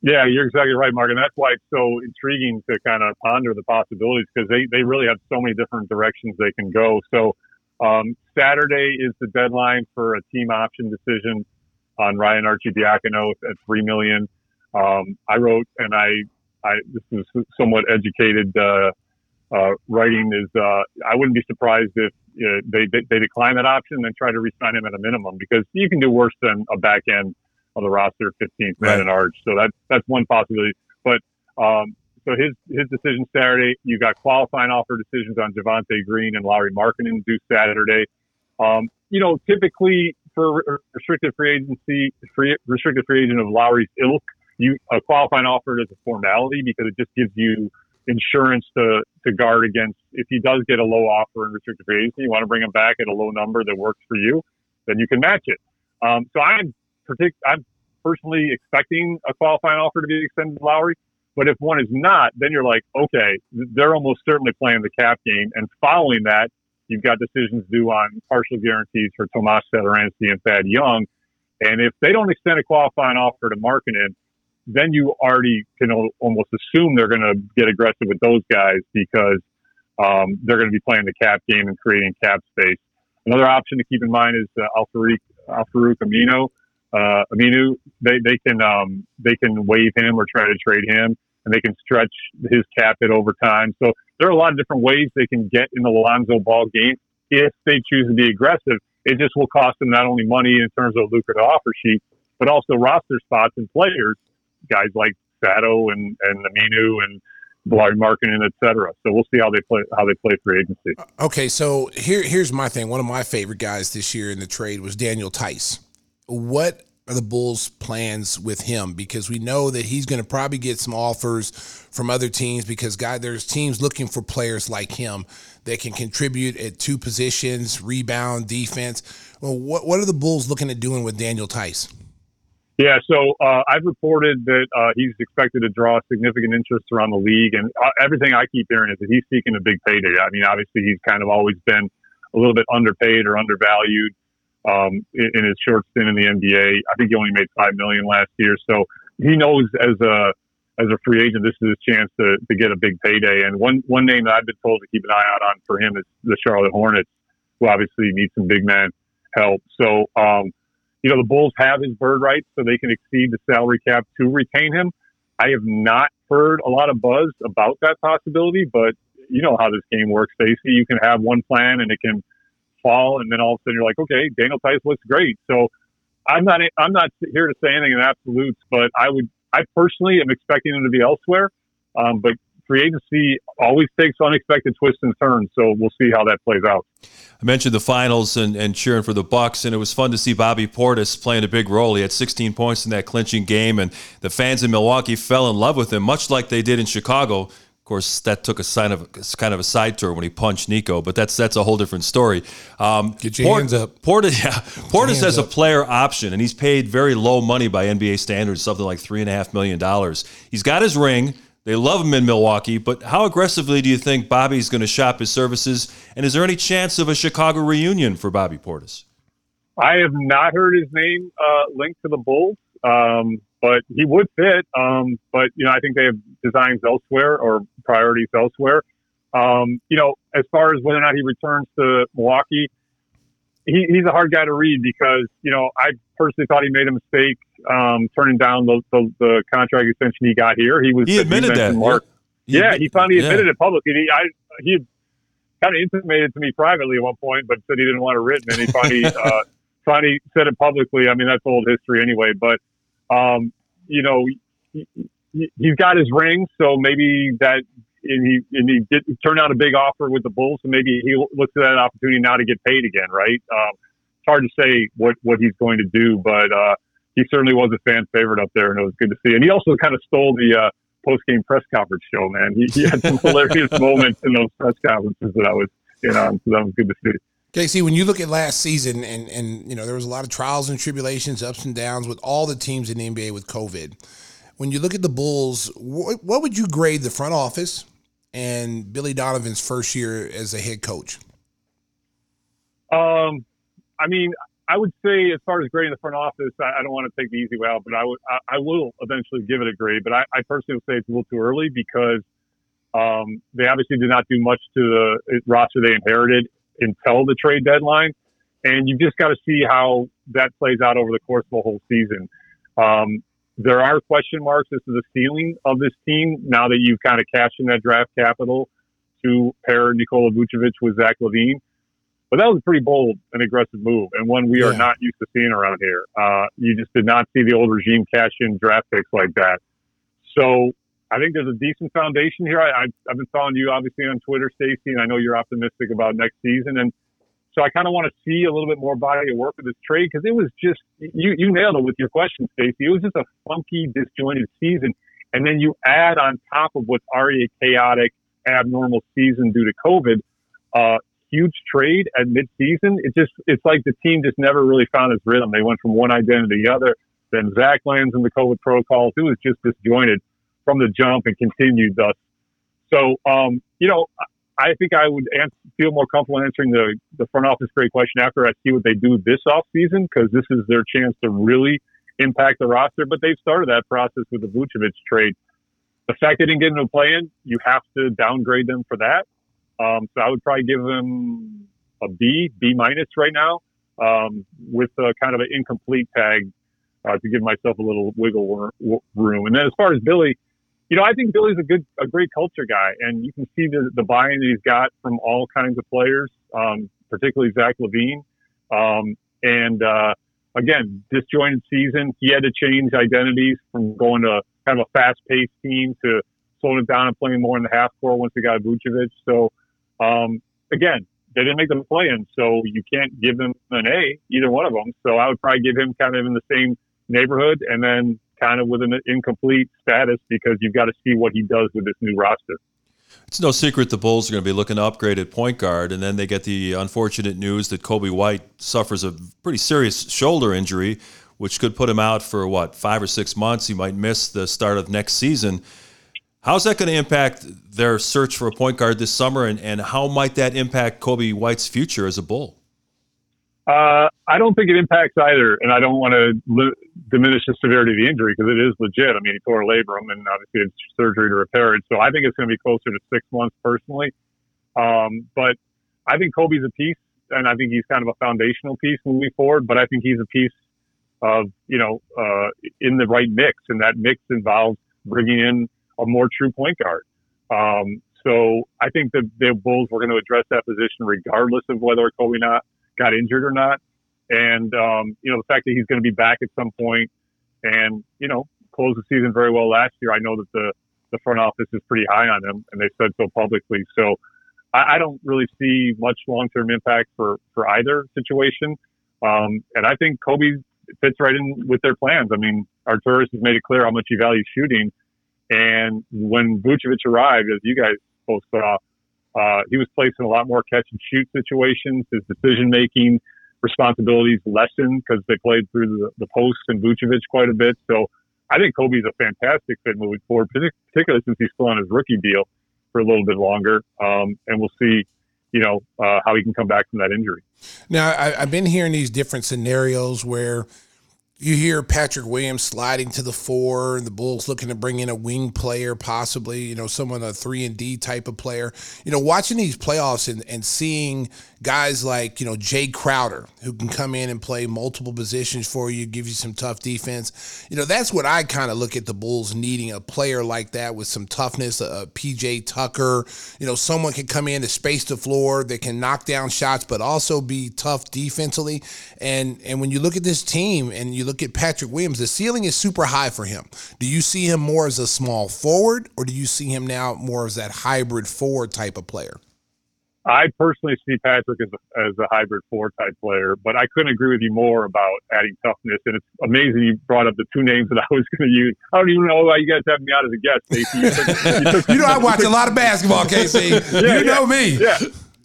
Yeah, you're exactly right, Mark, and that's why it's so intriguing to kind of ponder the possibilities, because they, they really have so many different directions they can go. So Um, Saturday is the deadline for a team option decision on Ryan Arcidiacono at three million dollars. Um, I wrote, and I, I, this is somewhat educated, uh, uh, writing is, uh, I wouldn't be surprised if uh, they, they, they decline that option and then try to re-sign him at a minimum, because you can do worse than a back end of the roster, fifteenth man in Arch. So that's, that's one possibility. But, um, So his his decision Saturday. You got qualifying offer decisions on Javonte Green and Lauri Markkanen due Saturday. Um, you know, typically for restricted free agency, free, restricted free agent of Lowry's ilk, you a qualifying offer is a formality because it just gives you insurance to to guard against if he does get a low offer in restricted free agency. You want to bring him back at a low number that works for you, then you can match it. Um, so I'm partic- I'm personally expecting a qualifying offer to be extended to Lowry. But if one is not, then you're like, okay, they're almost certainly playing the cap game. And following that, you've got decisions due on partial guarantees for Tomas Satoransky and Thad Young. And if they don't extend a qualifying offer to Markkanen, then you already can almost assume they're going to get aggressive with those guys because um, they're going to be playing the cap game and creating cap space. Another option to keep in mind is uh, Al-Farouq, Al-Farouq Aminu. Uh, Aminu, they, they can, um, they can waive him or try to trade him, and they can stretch his cap at overtime. So there are a lot of different ways they can get in the Lonzo Ball game. If they choose to be aggressive, it just will cost them not only money in terms of lucrative offer sheet, but also roster spots and players, guys like Sato and, and Aminu and Larry Markkanen, et cetera. So we'll see how they play how they play free agency. Okay. So here, here's my thing. One of my favorite guys this year in the trade was Daniel Tice. What are the Bulls' plans with him? Because we know that he's going to probably get some offers from other teams because, guys, there's teams looking for players like him that can contribute at two positions, rebound, defense. Well, what what are the Bulls looking at doing with Daniel Tice? Yeah, so uh, I've reported that uh, he's expected to draw significant interest around the league, and uh, everything I keep hearing is that he's seeking a big payday. I mean, obviously he's kind of always been a little bit underpaid or undervalued. Um, in, in his short stint in the N B A, I think he only made five million last year. So he knows as a as a free agent, this is his chance to, to get a big payday. And one one name that I've been told to keep an eye out on for him is the Charlotte Hornets, who obviously need some big man help. So um, you know the Bulls have his bird rights, so they can exceed the salary cap to retain him. I have not heard a lot of buzz about that possibility, but you know how this game works, Stacey. You can have one plan, and it can fall, and then all of a sudden you're like, okay, Daniel Tice looks great. So I'm not I'm not here to say anything in absolutes, but I would I personally am expecting him to be elsewhere. Um, but free agency always takes unexpected twists and turns, so we'll see how that plays out. I mentioned the finals and, and cheering for the Bucks, and it was fun to see Bobby Portis playing a big role. He had sixteen points in that clinching game, and the fans in Milwaukee fell in love with him, much like they did in Chicago. Of course, that took a sign of kind of a side tour when he punched Nico, but that's that's a whole different story. Um, Get your Port, hands up. Portis, yeah, Portis has up. a player option, and he's paid very low money by N B A standards, something like three and a half million dollars. He's got his ring. They love him in Milwaukee, but how aggressively do you think Bobby's going to shop his services? And is there any chance of a Chicago reunion for Bobby Portis? I have not heard his name uh, linked to the Bulls, um, but he would fit. Um, but, you know, I think they have designs elsewhere or priorities elsewhere. Um, you know, as far as whether or not he returns to Milwaukee, he, he's a hard guy to read because, you know, I personally thought he made a mistake um, turning down the, the, the contract extension he got here. He was he admitted that. Mark. He yeah, admitted, he finally admitted yeah. it publicly. He, I, he kind of intimated to me privately at one point, but said he didn't want it written, and he finally uh, finally said it publicly. I mean, that's old history anyway. But um, you know, he, he's got his ring, so maybe that. And he and he did turn out a big offer with the Bulls, and so maybe he looks at that opportunity now to get paid again, right? Um, it's hard to say what, what he's going to do, but uh, he certainly was a fan favorite up there, and it was good to see. And he also kind of stole the uh, post-game press conference show, man. He, he had some hilarious moments in those press conferences that I was in on, so that was good to see. K C, when you look at last season, and, and you know there was a lot of trials and tribulations, ups and downs with all the teams in the N B A with COVID. When you look at the Bulls, wh- what would you grade the front office and Billy Donovan's first year as a head coach? Um, I mean, I would say as far as grading the front office, I, I don't want to take the easy way out, but I would, I, I will eventually give it a grade. But I, I personally would say it's a little too early because um, they obviously did not do much to the roster they inherited until the trade deadline, and you've just got to see how that plays out over the course of the whole season. Um, There are question marks as to the ceiling of this team now that you've kind of cashed in that draft capital to pair Nikola Vucevic with Zach LaVine. But that was a pretty bold and aggressive move, and one we yeah. are not used to seeing around here. Uh, you just did not see the old regime cash in draft picks like that. So I think there's a decent foundation here. I, I've, I've been following you, obviously, on Twitter, Stacey, and I know you're optimistic about next season. And so I kind of want to see a little bit more body of work with this trade because it was just you, – you nailed it with your question, Stacey. It was just a funky, disjointed season. And then you add on top of what's already a chaotic, abnormal season due to COVID, uh, huge trade at midseason. It just – it's like the team just never really found its rhythm. They went from one identity to the other. Then Zach lands in the COVID protocols. It was just disjointed from the jump and continued thus. So, um, you know – I think I would answer, feel more comfortable answering the, the front office grade question after I see what they do this offseason because this is their chance to really impact the roster. But they've started that process with the Vucevic trade. The fact they didn't get into a play-in, you have to downgrade them for that. Um, so I would probably give them a B, B-minus right now um, with a, kind of an incomplete tag uh, to give myself a little wiggle room. And then as far as Billy, you know, I think Billy's a good, a great culture guy, and you can see the, the buy-in that he's got from all kinds of players, um, particularly Zach LaVine. Um, and uh, again, disjointed season, he had to change identities from going to kind of a fast-paced team to slowing it down and playing more in the half court once they got Vucevic. So um, again, they didn't make them play-in, so you can't give them an A, either one of them. So I would probably give him kind of in the same neighborhood, and then kind of with an incomplete status because you've got to see what he does with this new roster. It's no secret the Bulls are going to be looking to upgrade at point guard, and then they get the unfortunate news that Kobe White suffers a pretty serious shoulder injury, which could put him out for, what, five or six months. He might miss the start of next season. How's that going to impact their search for a point guard this summer, and, and how might that impact Kobe White's future as a Bull? Uh, I don't think it impacts either, and I don't want to li- diminish the severity of the injury because it is legit. I mean, he tore a labrum, and obviously it's surgery to repair it. So I think it's going to be closer to six months personally. Um, but I think Kobe's a piece, and I think he's kind of a foundational piece moving forward. But I think he's a piece of, you know, uh, in the right mix, and that mix involves bringing in a more true point guard. Um, so I think that the Bulls were going to address that position regardless of whether Kobe not. got injured or not. And, um, you know, the fact that he's going to be back at some point and, you know, close the season very well last year. I know that the, the front office is pretty high on him, and they said so publicly. So I, I don't really see much long-term impact for, for either situation. Um, and I think Kobe fits right in with their plans. I mean, Arturis has made it clear how much he values shooting. And when Vucevic arrived, as you guys both saw, Uh, he was placed in a lot more catch-and-shoot situations. His decision-making responsibilities lessened because they played through the, the posts and Vucevic quite a bit. So I think Kobe's a fantastic fit moving forward, particularly since he's still on his rookie deal for a little bit longer. Um, and we'll see, you know, uh, how he can come back from that injury. Now, I, I've been hearing these different scenarios where you hear Patrick Williams sliding to the four and the Bulls looking to bring in a wing player, possibly, you know, someone, a three and D type of player. You know, watching these playoffs and, and seeing guys like, you know, Jay Crowder, who can come in and play multiple positions for you, give you some tough defense. You know, that's what I kind of look at the Bulls needing, a player like that with some toughness, a, a P J Tucker, you know, someone can come in to space the floor, that can knock down shots, but also be tough defensively. And, and when you look at this team and you look look at Patrick Williams, the ceiling is super high for him. Do you see him more as a small forward, or do you see him now more as that hybrid forward type of player? I personally see Patrick as a, as a hybrid forward type player, but I couldn't agree with you more about adding toughness. And it's amazing you brought up the two names that I was going to use. I don't even know why you guys have me out as a guest, Stacey. You, took, you, took, you know I watch a lot of basketball, K C. yeah, you know yeah, me. Yeah.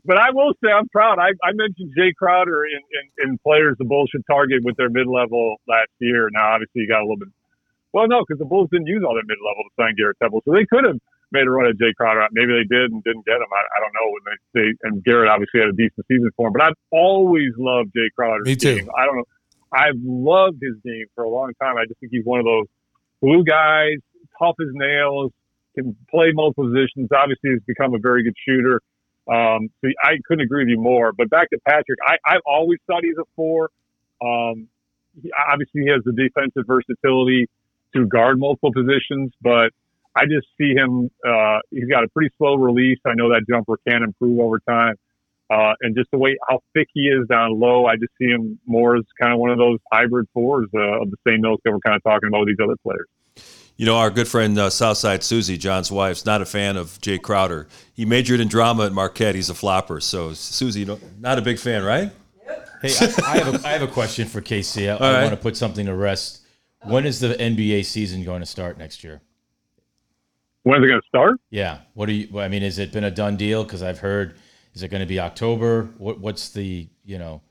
But I will say I'm proud. I, I mentioned Jay Crowder in, in, in players the Bulls should target with their mid-level last year. Now, obviously, you got a little bit – well, no, because the Bulls didn't use all their mid-level to sign Garrett Temple. So they could have made a run at Jay Crowder. Maybe they did and didn't get him. I, I don't know. When they, they And Garrett obviously had a decent season for him. But I've always loved Jay Crowder's Me too. game. I don't know. I've loved his game for a long time. I just think he's one of those blue guys, tough as nails, can play multiple positions. Obviously, he's become a very good shooter. Um, so I couldn't agree with you more. But back to Patrick, I, I've always thought he's a four. Um, he, obviously, he has the defensive versatility to guard multiple positions, but I just see him. Uh, he's got a pretty slow release. I know that jumper can improve over time, uh, and just the way how thick he is down low, I just see him more as kind of one of those hybrid fours uh, of the same ilk that we're kind of talking about with these other players. You know, our good friend uh, Southside Susie, John's wife's not a fan of Jay Crowder. He majored in drama at Marquette. He's a flopper. So, Susie, not a big fan, right? Yep. Hey, I, I, have a, I have a question for K C. I, I right. want to put something to rest. When is the N B A season going to start next year? When is it going to start? Yeah. What do you? I mean, has it been a done deal? Because I've heard, is it going to be October? What, what's the? You know,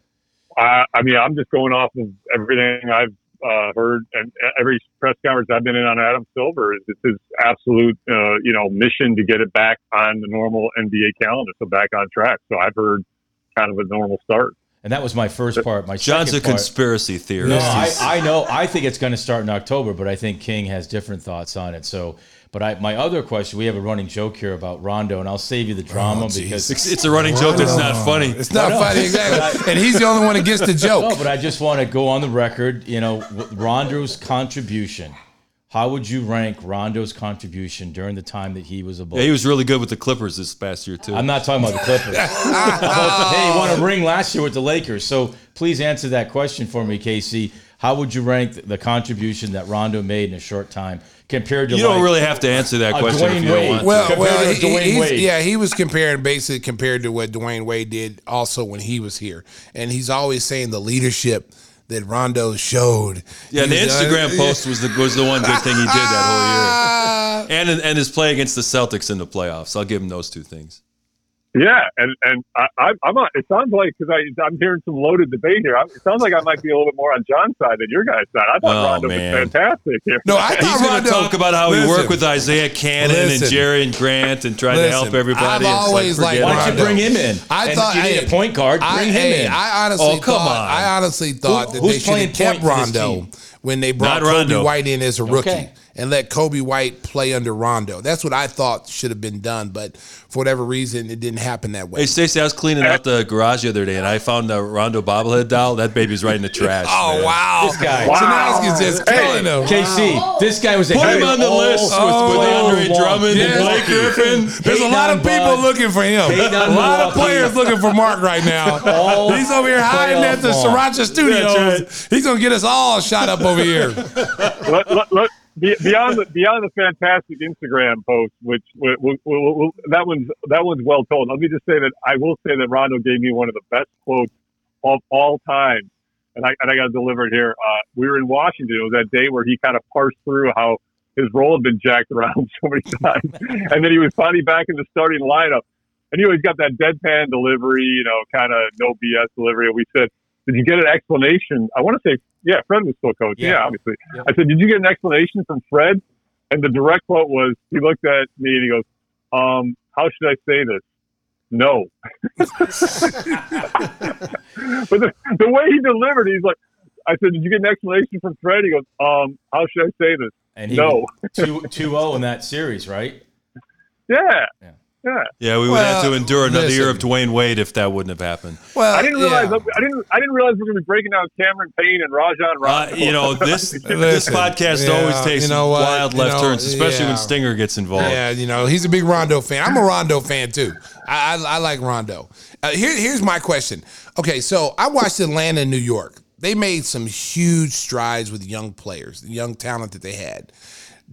I, I mean, I'm just going off of everything I've. Uh, heard and every press conference I've been in on Adam Silver is it's his absolute uh, you know mission to get it back on the normal N B A calendar, so back on track. So I've heard kind of a normal start, and that was my first part. My John's a part, conspiracy theorist. No, I, I know. I think it's going to start in October, but I think King has different thoughts on it. So, but I, my other question, we have a running joke here about Rondo, and I'll save you the drama oh, because it's, it's a running Rondo. joke that's not funny. It's not no, funny, exactly. I, and he's the only one that gets the joke. No, but I just want to go on the record. You know, Rondo's contribution. How would you rank Rondo's contribution during the time that he was a Bull? Yeah, he was really good with the Clippers this past year too. I'm not talking about the Clippers. about, hey, he won a ring last year with the Lakers. So please answer that question for me, K C. How would you rank the contribution that Rondo made in a short time compared to? You don't like, really have to answer that question Dwayne if you Wade. Don't want well, to. Well, to he, Wade. yeah, he was comparing basically compared to what Dwayne Wade did also when he was here, and he's always saying the leadership that Rondo showed. Yeah, the Instagram uh, post was the was the one good thing he did that whole year, and and his play against the Celtics in the playoffs. I'll give him those two things. Yeah, and and I, I'm on. It sounds like because I'm hearing some loaded debate here. I, it sounds like I might be a little bit more on John's side than your guys' side. I thought oh, Rondo man. was fantastic here. No, I thought he's going to talk about how listen, we work with Isaiah Cannon listen, and Jerry and Grant and trying listen, to help everybody. I've always like, why don't you bring him in? I and thought if you need I, a point guard. Bring I, him hey, in. I honestly oh, come thought. On. I honestly thought Who, that they should have kept Rondo when they brought Kobe White in as a rookie. Okay. And let Kobe White play under Rondo. That's what I thought should have been done, but for whatever reason, it didn't happen that way. Hey, Stacey, I was cleaning out the garage the other day, and I found the Rondo bobblehead doll. That baby's right in the trash. oh, man. wow. This guy. Wow. Satoransky's just killing hey, him. K C, this guy was a Put him on the list with DeAndre Drummond and Blake Griffin. There's a lot of people looking for him. A lot of players looking for Mark right now. He's over here hiding at the Sriracha Studios. He's going to get us all shot up over here. Look, look, look. Beyond the beyond the fantastic Instagram post, which we, we, we, we, that one's that one's well told. Let me just say that I will say that Rondo gave me one of the best quotes of all time, and I and I got to deliver it here. Uh, we were in Washington. It was that day where he kind of parsed through how his role had been jacked around so many times, and then he was finally back in the starting lineup. And he always got that deadpan delivery, you know, kind of no B S delivery. And we said, did you get an explanation? I want to say, yeah, Fred was still coach. Yeah, yeah obviously. Yeah. I said, did you get an explanation from Fred? And the direct quote was, he looked at me and he goes, um, how should I say this? No. But the, the way he delivered, he's like, I said, did you get an explanation from Fred? He goes, um, how should I say this? And he no. two oh in that series, right? Yeah. Yeah. Yeah. yeah, we would well, have to endure another listen. year of Dwayne Wade if that wouldn't have happened. Well, I didn't realize yeah. I didn't I didn't realize we were going to be breaking down Cameron Payne and Rajon Rondo. Uh, you know, this listen, this podcast yeah, always takes you know wild you left know, turns, especially yeah. when Stinger gets involved. Yeah, you know, he's a big Rondo fan. I'm a Rondo fan too. I I, I like Rondo. Uh, here here's my question. Okay, so I watched Atlanta and New York. They made some huge strides with young players, the young talent that they had.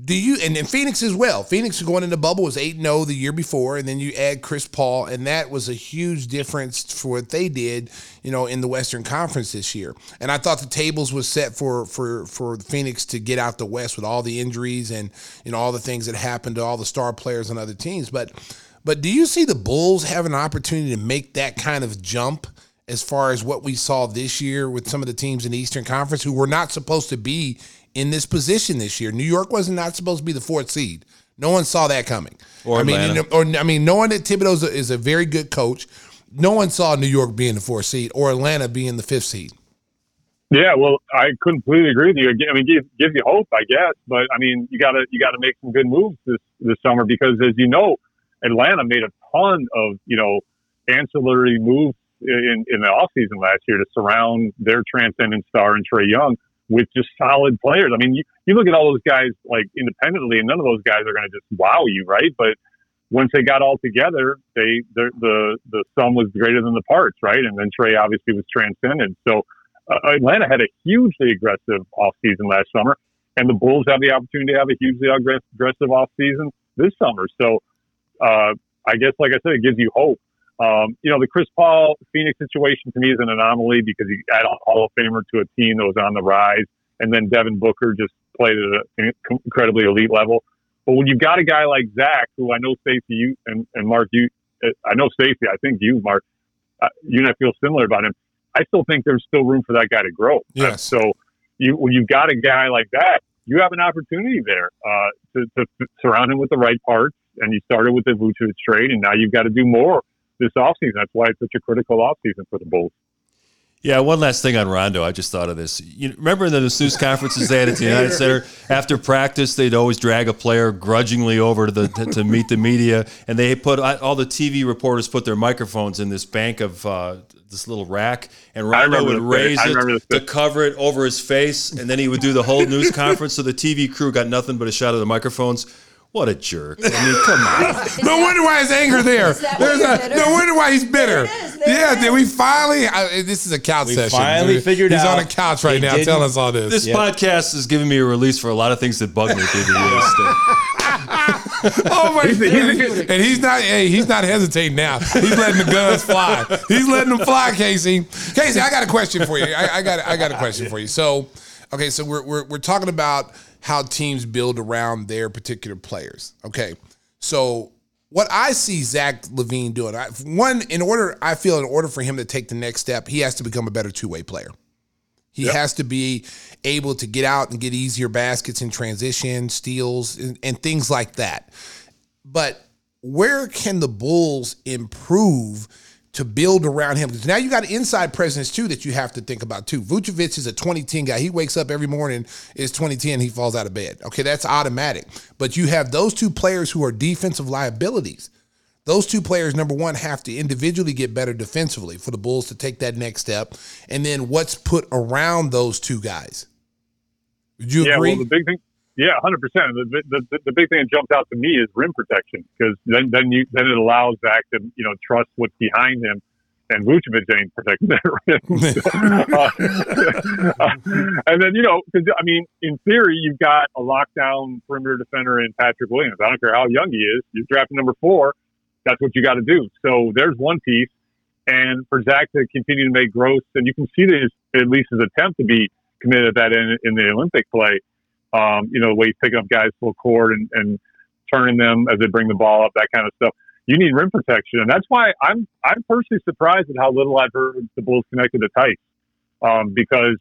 Do you and then Phoenix as well? Phoenix going in the bubble was eight and oh the year before, and then you add Chris Paul, and that was a huge difference for what they did, you know, in the Western Conference this year. And I thought the tables was set for for for Phoenix to get out the West with all the injuries and you know all the things that happened to all the star players on other teams. But but do you see the Bulls have an opportunity to make that kind of jump as far as what we saw this year with some of the teams in the Eastern Conference who were not supposed to be in this position this year? New York wasn't not supposed to be the fourth seed. No one saw that coming. Or I mean, you know, or I mean, knowing that Thibodeau is a, is a very good coach, no one saw New York being the fourth seed or Atlanta being the fifth seed. Yeah, well, I completely agree with you. I mean, give give you hope, I guess, but I mean, you gotta you gotta make some good moves this this summer because, as you know, Atlanta made a ton of you know ancillary moves in in the offseason last year to surround their transcendent star and Trae Young with just solid players. I mean, you, you look at all those guys like independently, and none of those guys are going to just wow you, right? But once they got all together, they the the, the sum was greater than the parts, right? And then Trae obviously was transcended. So uh, Atlanta had a hugely aggressive offseason last summer, and the Bulls have the opportunity to have a hugely aggressive offseason this summer. So uh, I guess, like I said, it gives you hope. Um, you know, the Chris Paul Phoenix situation to me is an anomaly because he added a Hall of Famer to a team that was on the rise. And then Devin Booker just played at an incredibly elite level. But when you've got a guy like Zach, who I know Stacey, you and, and Mark, you, I know Stacey, I think you, Mark, uh, you and I feel similar about him. I still think there's still room for that guy to grow. Yes. Uh, so you, when you've got a guy like that, you have an opportunity there uh, to, to surround him with the right parts. And you started with the Vucevic trade, and now you've got to do more this offseason. That's why it's such a critical offseason for the Bulls. Yeah, one last thing on Rondo. I just thought of this. You remember in the news conferences they had at the United Center? After practice, they'd always drag a player grudgingly over to the to, to meet the media, and they put all the T V reporters put their microphones in this bank of uh, this little rack, and Rondo would raise it to cover it over his face, and then he would do the whole news conference, so the T V crew got nothing but a shot of the microphones. What a jerk! I mean, come on. Is no that, wonder why his anger there. There's a, no wonder why he's bitter. There is, there yeah, did we finally? I, this is a couch we session. Finally dude. figured he's out. He's on a couch right now, telling us all this. This yep. podcast is giving me a release for a lot of things that bug me through the years. Oh my! He's, and he's not. Hey, he's not hesitating now. He's letting the guns fly. He's letting them fly, Casey. Casey, I got a question for you. I, I got. I got a question for you. So, okay, so we're we're we're talking about how teams build around their particular players. Okay, so what I see Zach LaVine doing, I, one, in order, I feel in order for him to take the next step, he has to become a better two-way player. He yep. has to be able to get out and get easier baskets in transition, steals, and, and things like that. But where can the Bulls improve to build around him? Because now you got an inside presence, too, that you have to think about, too. Vucevic is a twenty ten guy. He wakes up every morning, it's twenty ten, he falls out of bed. Okay, that's automatic. But you have those two players who are defensive liabilities. Those two players, number one, have to individually get better defensively for the Bulls to take that next step. And then what's put around those two guys? Would you yeah, agree? Well, the big thing, yeah, one hundred percent. The, the, the, the big thing that jumps out to me is rim protection, because then then, you, then it allows Zach to you know trust what's behind him, and Vucevic ain't protecting that rim. uh, uh, and then, you know, because, I mean, in theory, you've got a lockdown perimeter defender in Patrick Williams. I don't care how young he is. You're drafting number four. That's what you got to do. So there's one piece. And for Zach to continue to make growth, and you can see that his, at least his attempt to be committed at that in, in the Olympic play, Um, you know, the way he's picking up guys full court and, and turning them as they bring the ball up, that kind of stuff. You need rim protection. And that's why I'm I'm personally surprised at how little I've heard the Bulls connected to Tice. um, because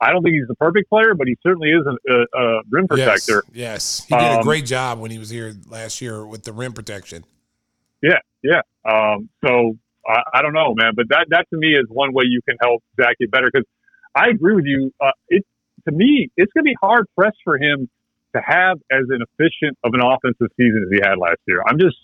I don't think he's the perfect player, but he certainly is a, a, a rim protector. Yes, yes. He did um, a great job when he was here last year with the rim protection. Yeah, yeah. Um, so I, I don't know, man, but that, that to me is one way you can help Zach get better, because I agree with you. Uh, it to me, it's going to be hard pressed for him to have as an efficient of an offensive season as he had last year. I'm just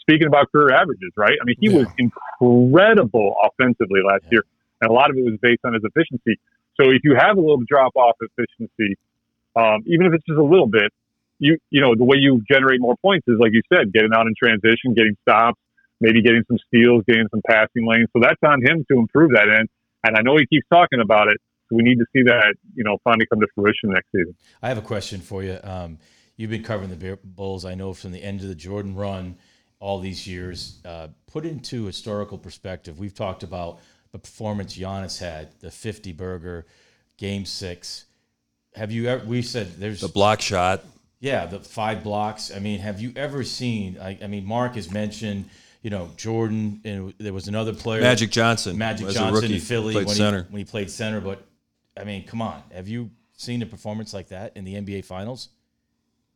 speaking about career averages, right? I mean, he yeah. was incredible offensively last yeah. year, and a lot of it was based on his efficiency. So if you have a little drop-off efficiency, um, even if it's just a little bit, you you know, the way you generate more points is, like you said, getting out in transition, getting stops, maybe getting some steals, getting some passing lanes. So that's on him to improve that end. And I know he keeps talking about it, so we need to see that, you know, finally come to fruition next season. I have a question for you. Um, you've been covering the Bulls, I know, from the end of the Jordan run all these years. Uh, put into historical perspective, we've talked about the performance Giannis had, the fifty-burger, game six. Have you ever, we said there's... The block shot. Yeah, the five blocks. I mean, have you ever seen, I, I mean, Mark has mentioned, you know, Jordan, and there was another player. Magic Johnson. Magic Johnson rookie, in Philly when he, when he played center, but... I mean, come on. Have you seen a performance like that in the N B A Finals?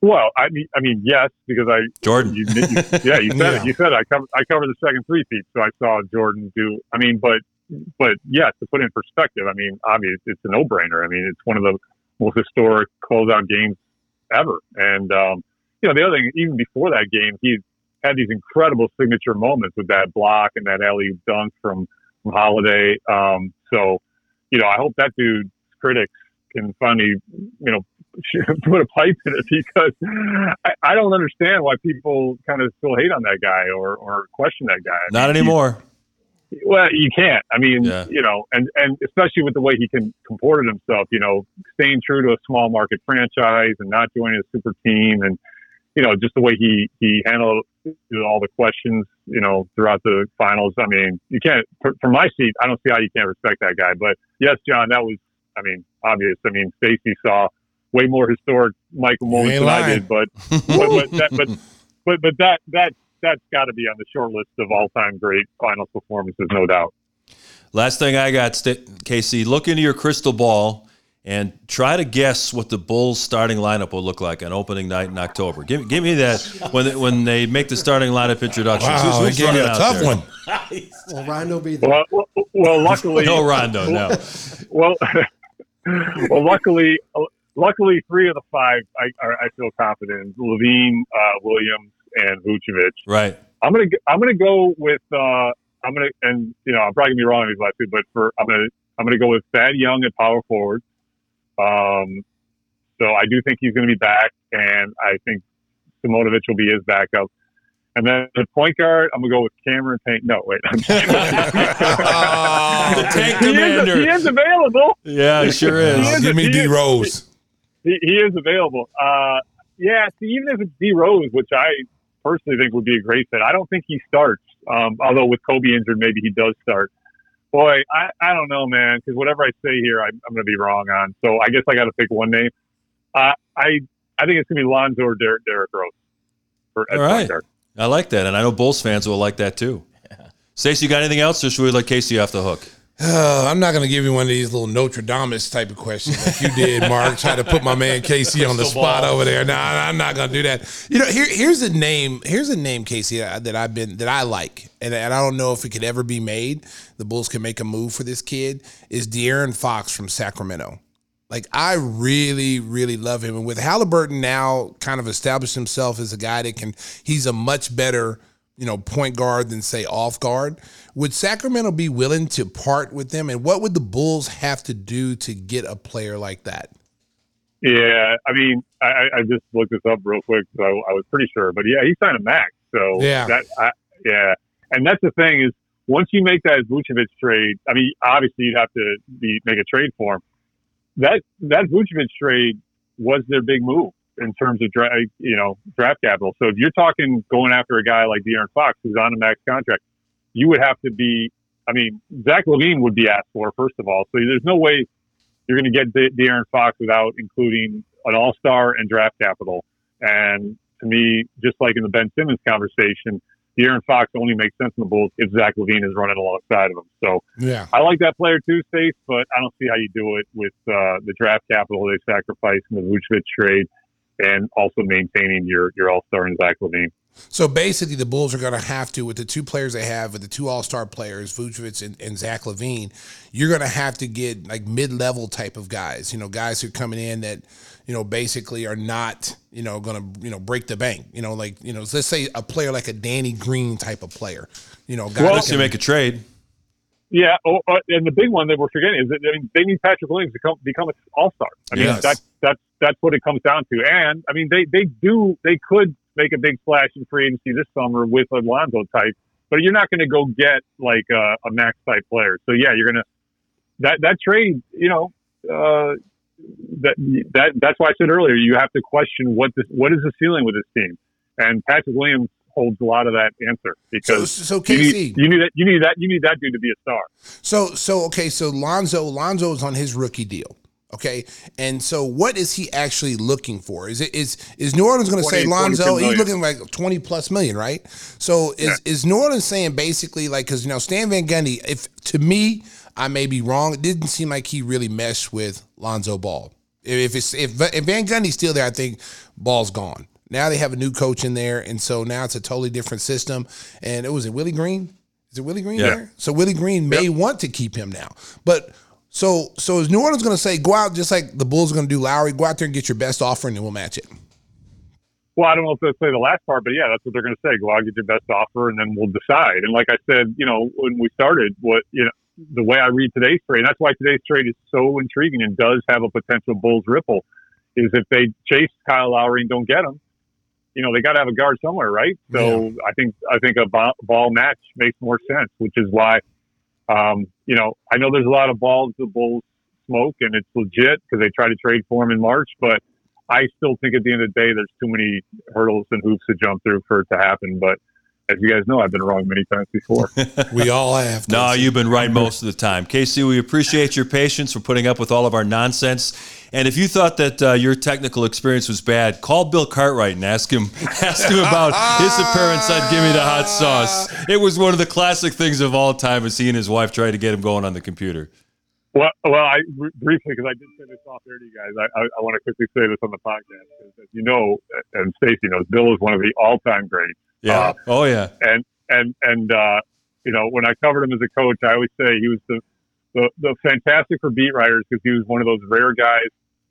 Well, I mean, I mean, yes, because I Jordan. You, you, yeah, you said yeah. it. You said it. I covered. I covered the second three-peat, so I saw Jordan do. I mean, but but yes, to put it in perspective, I mean, obviously it's a no-brainer. I mean, it's one of the most historic closeout games ever. And um, you know, the other thing, even before that game, he had these incredible signature moments with that block and that alley dunk from, from Holiday. Um, so. You know, I hope that dude's critics can finally, you know, put a pipe in it, because I, I don't understand why people kind of still hate on that guy or, or question that guy. I Not mean, anymore. He, well, you can't. I mean, yeah. you know, and, and especially with the way he can comported himself, you know, staying true to a small market franchise and not joining a super team, and, you know, just the way he, he handled all the questions, you know, throughout the finals. I mean, you can't, from my seat, I don't see how you can't respect that guy. But yes, John, that was, I mean, obvious. I mean, Stacey saw way more historic Michael moments than lying. I did, but, but, but, that, but, but, but that, that, that's got to be on the short list of all time great finals performances, no doubt. Last thing I got, K C, look into your crystal ball and try to guess what the Bulls' starting lineup will look like on opening night in October. Give, give me that when they, when they make the starting lineup introductions. Wow, who's, who's running a out tough there? One. Will Rondo be there? Well, well, well luckily, no Rondo. No. Well, well, luckily, luckily, three of the five I, I feel confident: Levine, uh, Williams, and Vucevic. Right. I'm gonna I'm gonna go with uh, I'm gonna and you know I'm probably gonna be wrong on these last two, but for I'm gonna I'm gonna go with Thad Young at power forward. Um, so I do think he's going to be back, and I think Simonovic will be his backup. And then the point guard, I'm going to go with Cameron Payne. No, wait. I'm just oh, the tank commander. He is, he is available. Yeah, he sure is. He is Give a, me D. Rose. He, he is available. Uh, yeah, see, even if it's D. Rose, which I personally think would be a great fit, I don't think he starts. Um, although with Kobe injured, maybe he does start. Boy, I, I don't know, man, because whatever I say here, I, I'm going to be wrong on. So I guess I got to pick one name. Uh, I I think it's going to be Lonzo or Der- Derrick Rose. For All right. Parker. I like that, and I know Bulls fans will like that too. Yeah. Stacey, you got anything else, or should we let K C off the hook? Uh, I'm not going to give you one of these little Notre Dame type of questions like you did, Mark. Try to put my man K C on the spot over there. No, nah, I'm not going to do that. You know, here, here's a name. Here's a name, K C, that I've been that I like, and, and I don't know if it could ever be made. The Bulls can make a move for this kid. Is De'Aaron Fox from Sacramento? Like, I really, really love him, and with Halliburton now kind of established himself as a guy that can. He's a much better, you know, point guard than, say, off guard. Would Sacramento be willing to part with them? And what would the Bulls have to do to get a player like that? Yeah, I mean, I, I just looked this up real quick, so I, I was pretty sure. But, yeah, he signed a max. So, yeah. That, I, yeah. And that's the thing is, once you make that Vucevic trade, I mean, obviously you'd have to be, make a trade for him. That, that Vucevic trade was their big move in terms of dra- you know draft capital. So if you're talking going after a guy like De'Aaron Fox, who's on a max contract, you would have to be, I mean, Zach LaVine would be asked for, first of all. So there's no way you're going to get De- De'Aaron Fox without including an all-star and draft capital. And to me, just like in the Ben Simmons conversation, De'Aaron Fox only makes sense in the Bulls if Zach LaVine is running alongside of him. So yeah. I like that player too, Stace, but I don't see how you do it with uh, the draft capital they sacrificed in the Vucevic trade and also maintaining your, your all-star in Zach LaVine. So basically the Bulls are going to have to, with the two players they have, with the two all-star players, Vucevic and, and Zach LaVine, you're going to have to get like mid-level type of guys, you know, guys who are coming in that, you know, basically are not, you know, going to, you know, break the bank, you know, like, you know, let's say a player like a Danny Green type of player, you know. Guy well, unless you make a trade. Yeah, oh, uh, and the big one that we're forgetting is that I mean, they need Patrick Williams to come, become an all-star. I mean, yes. that's, that's, that's what it comes down to. And, I mean, they, they do, they could make a big splash in free agency this summer with a Lonzo type, but you're not going to go get like a, a max type player. So yeah, you're going to, that, that trade, you know, uh, that, that, that's why I said earlier, you have to question what this, what is the ceiling with this team? And Patrick Williams holds a lot of that answer because so, so K C, you, need, you need that, you need that, you need that dude to be a star. So, so, okay. So Lonzo, Lonzo is on his rookie deal. Okay, and so what is he actually looking for? Is it is is New Orleans going to say Lonzo? He's looking like twenty plus million, right? So is yeah. is New Orleans saying basically like because you know Stan Van Gundy? If to me, I may be wrong. It didn't seem like he really meshed with Lonzo Ball. If it's if, if Van Gundy's still there, I think Ball's gone. Now they have a new coach in there, and so now it's a totally different system. And it was it Willie Green. Is it Willie Green yeah. there? So Willie Green may yep. want to keep him now, but. So, so is New Orleans going to say, go out just like the Bulls are going to do Lowry, go out there and get your best offer and then we'll match it? Well, I don't know if they'll say the last part, but yeah, that's what they're going to say. Go out and get your best offer and then we'll decide. And like I said, you know, when we started, what, you know, the way I read today's trade, and that's why today's trade is so intriguing and does have a potential Bulls ripple, is if they chase Kyle Lowry and don't get him, you know, they got to have a guard somewhere, right? So yeah. I think, I think a Ball match makes more sense, which is why, Um, you know, I know there's a lot of balls the Bulls smoke, and it's legit because they try to trade for him in March. But I still think at the end of the day, there's too many hurdles and hoops to jump through for it to happen. But as you guys know, I've been wrong many times before. We all have. To. No, you've been right most of the time. K C, we appreciate your patience for putting up with all of our nonsense. And if you thought that uh, your technical experience was bad, call Bill Cartwright and ask him ask him about his appearance on Gimme the Hot Sauce. It was one of the classic things of all time as he and his wife tried to get him going on the computer. Well, well, I briefly, because I did say this off air to you guys, I, I, I want to quickly say this on the podcast. As you know, and Stacey knows, Bill is one of the all-time greats. Yeah. Uh, oh, yeah. And, and, and uh, you know, when I covered him as a coach, I always say he was the, the, the fantastic for beat writers because he was one of those rare guys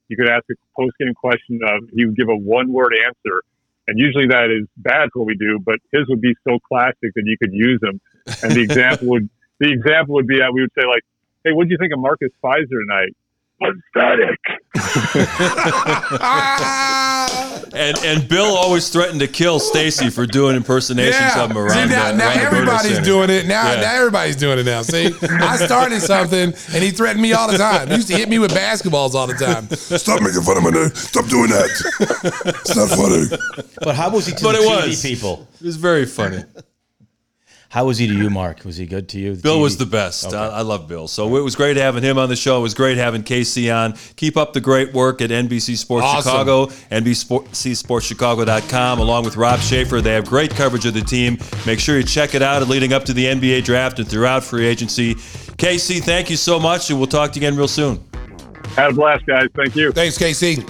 you could ask a post-game question of. He would give a one-word answer, and usually that is bad for what we do, but his would be so classic that you could use him. And the example would the example would be that we would say, like, hey, what did you think of Marcus Pfizer tonight? Pathetic. and and Bill always threatened to kill Stacey for doing impersonations yeah. of him around. See, now, the, now around everybody's the doing it. Now, yeah. now everybody's doing it now. See, I started something and he threatened me all the time. He used to hit me with basketballs all the time. Stop making fun of my name. Stop doing that. It's not funny. But how was he to but the T V was. people? It was very funny. How was he to you, Mark? Was he good to you? Bill was the best. Okay. I, I love Bill. So it was great having him on the show. It was great having K C on. Keep up the great work at N B C Sports awesome. Chicago, N B C Sports Chicago dot com, along with Rob Schaefer. They have great coverage of the team. Make sure you check it out leading up to the N B A draft and throughout free agency. K C, thank you so much, and we'll talk to you again real soon. Had a blast, guys. Thank you. Thanks, K C.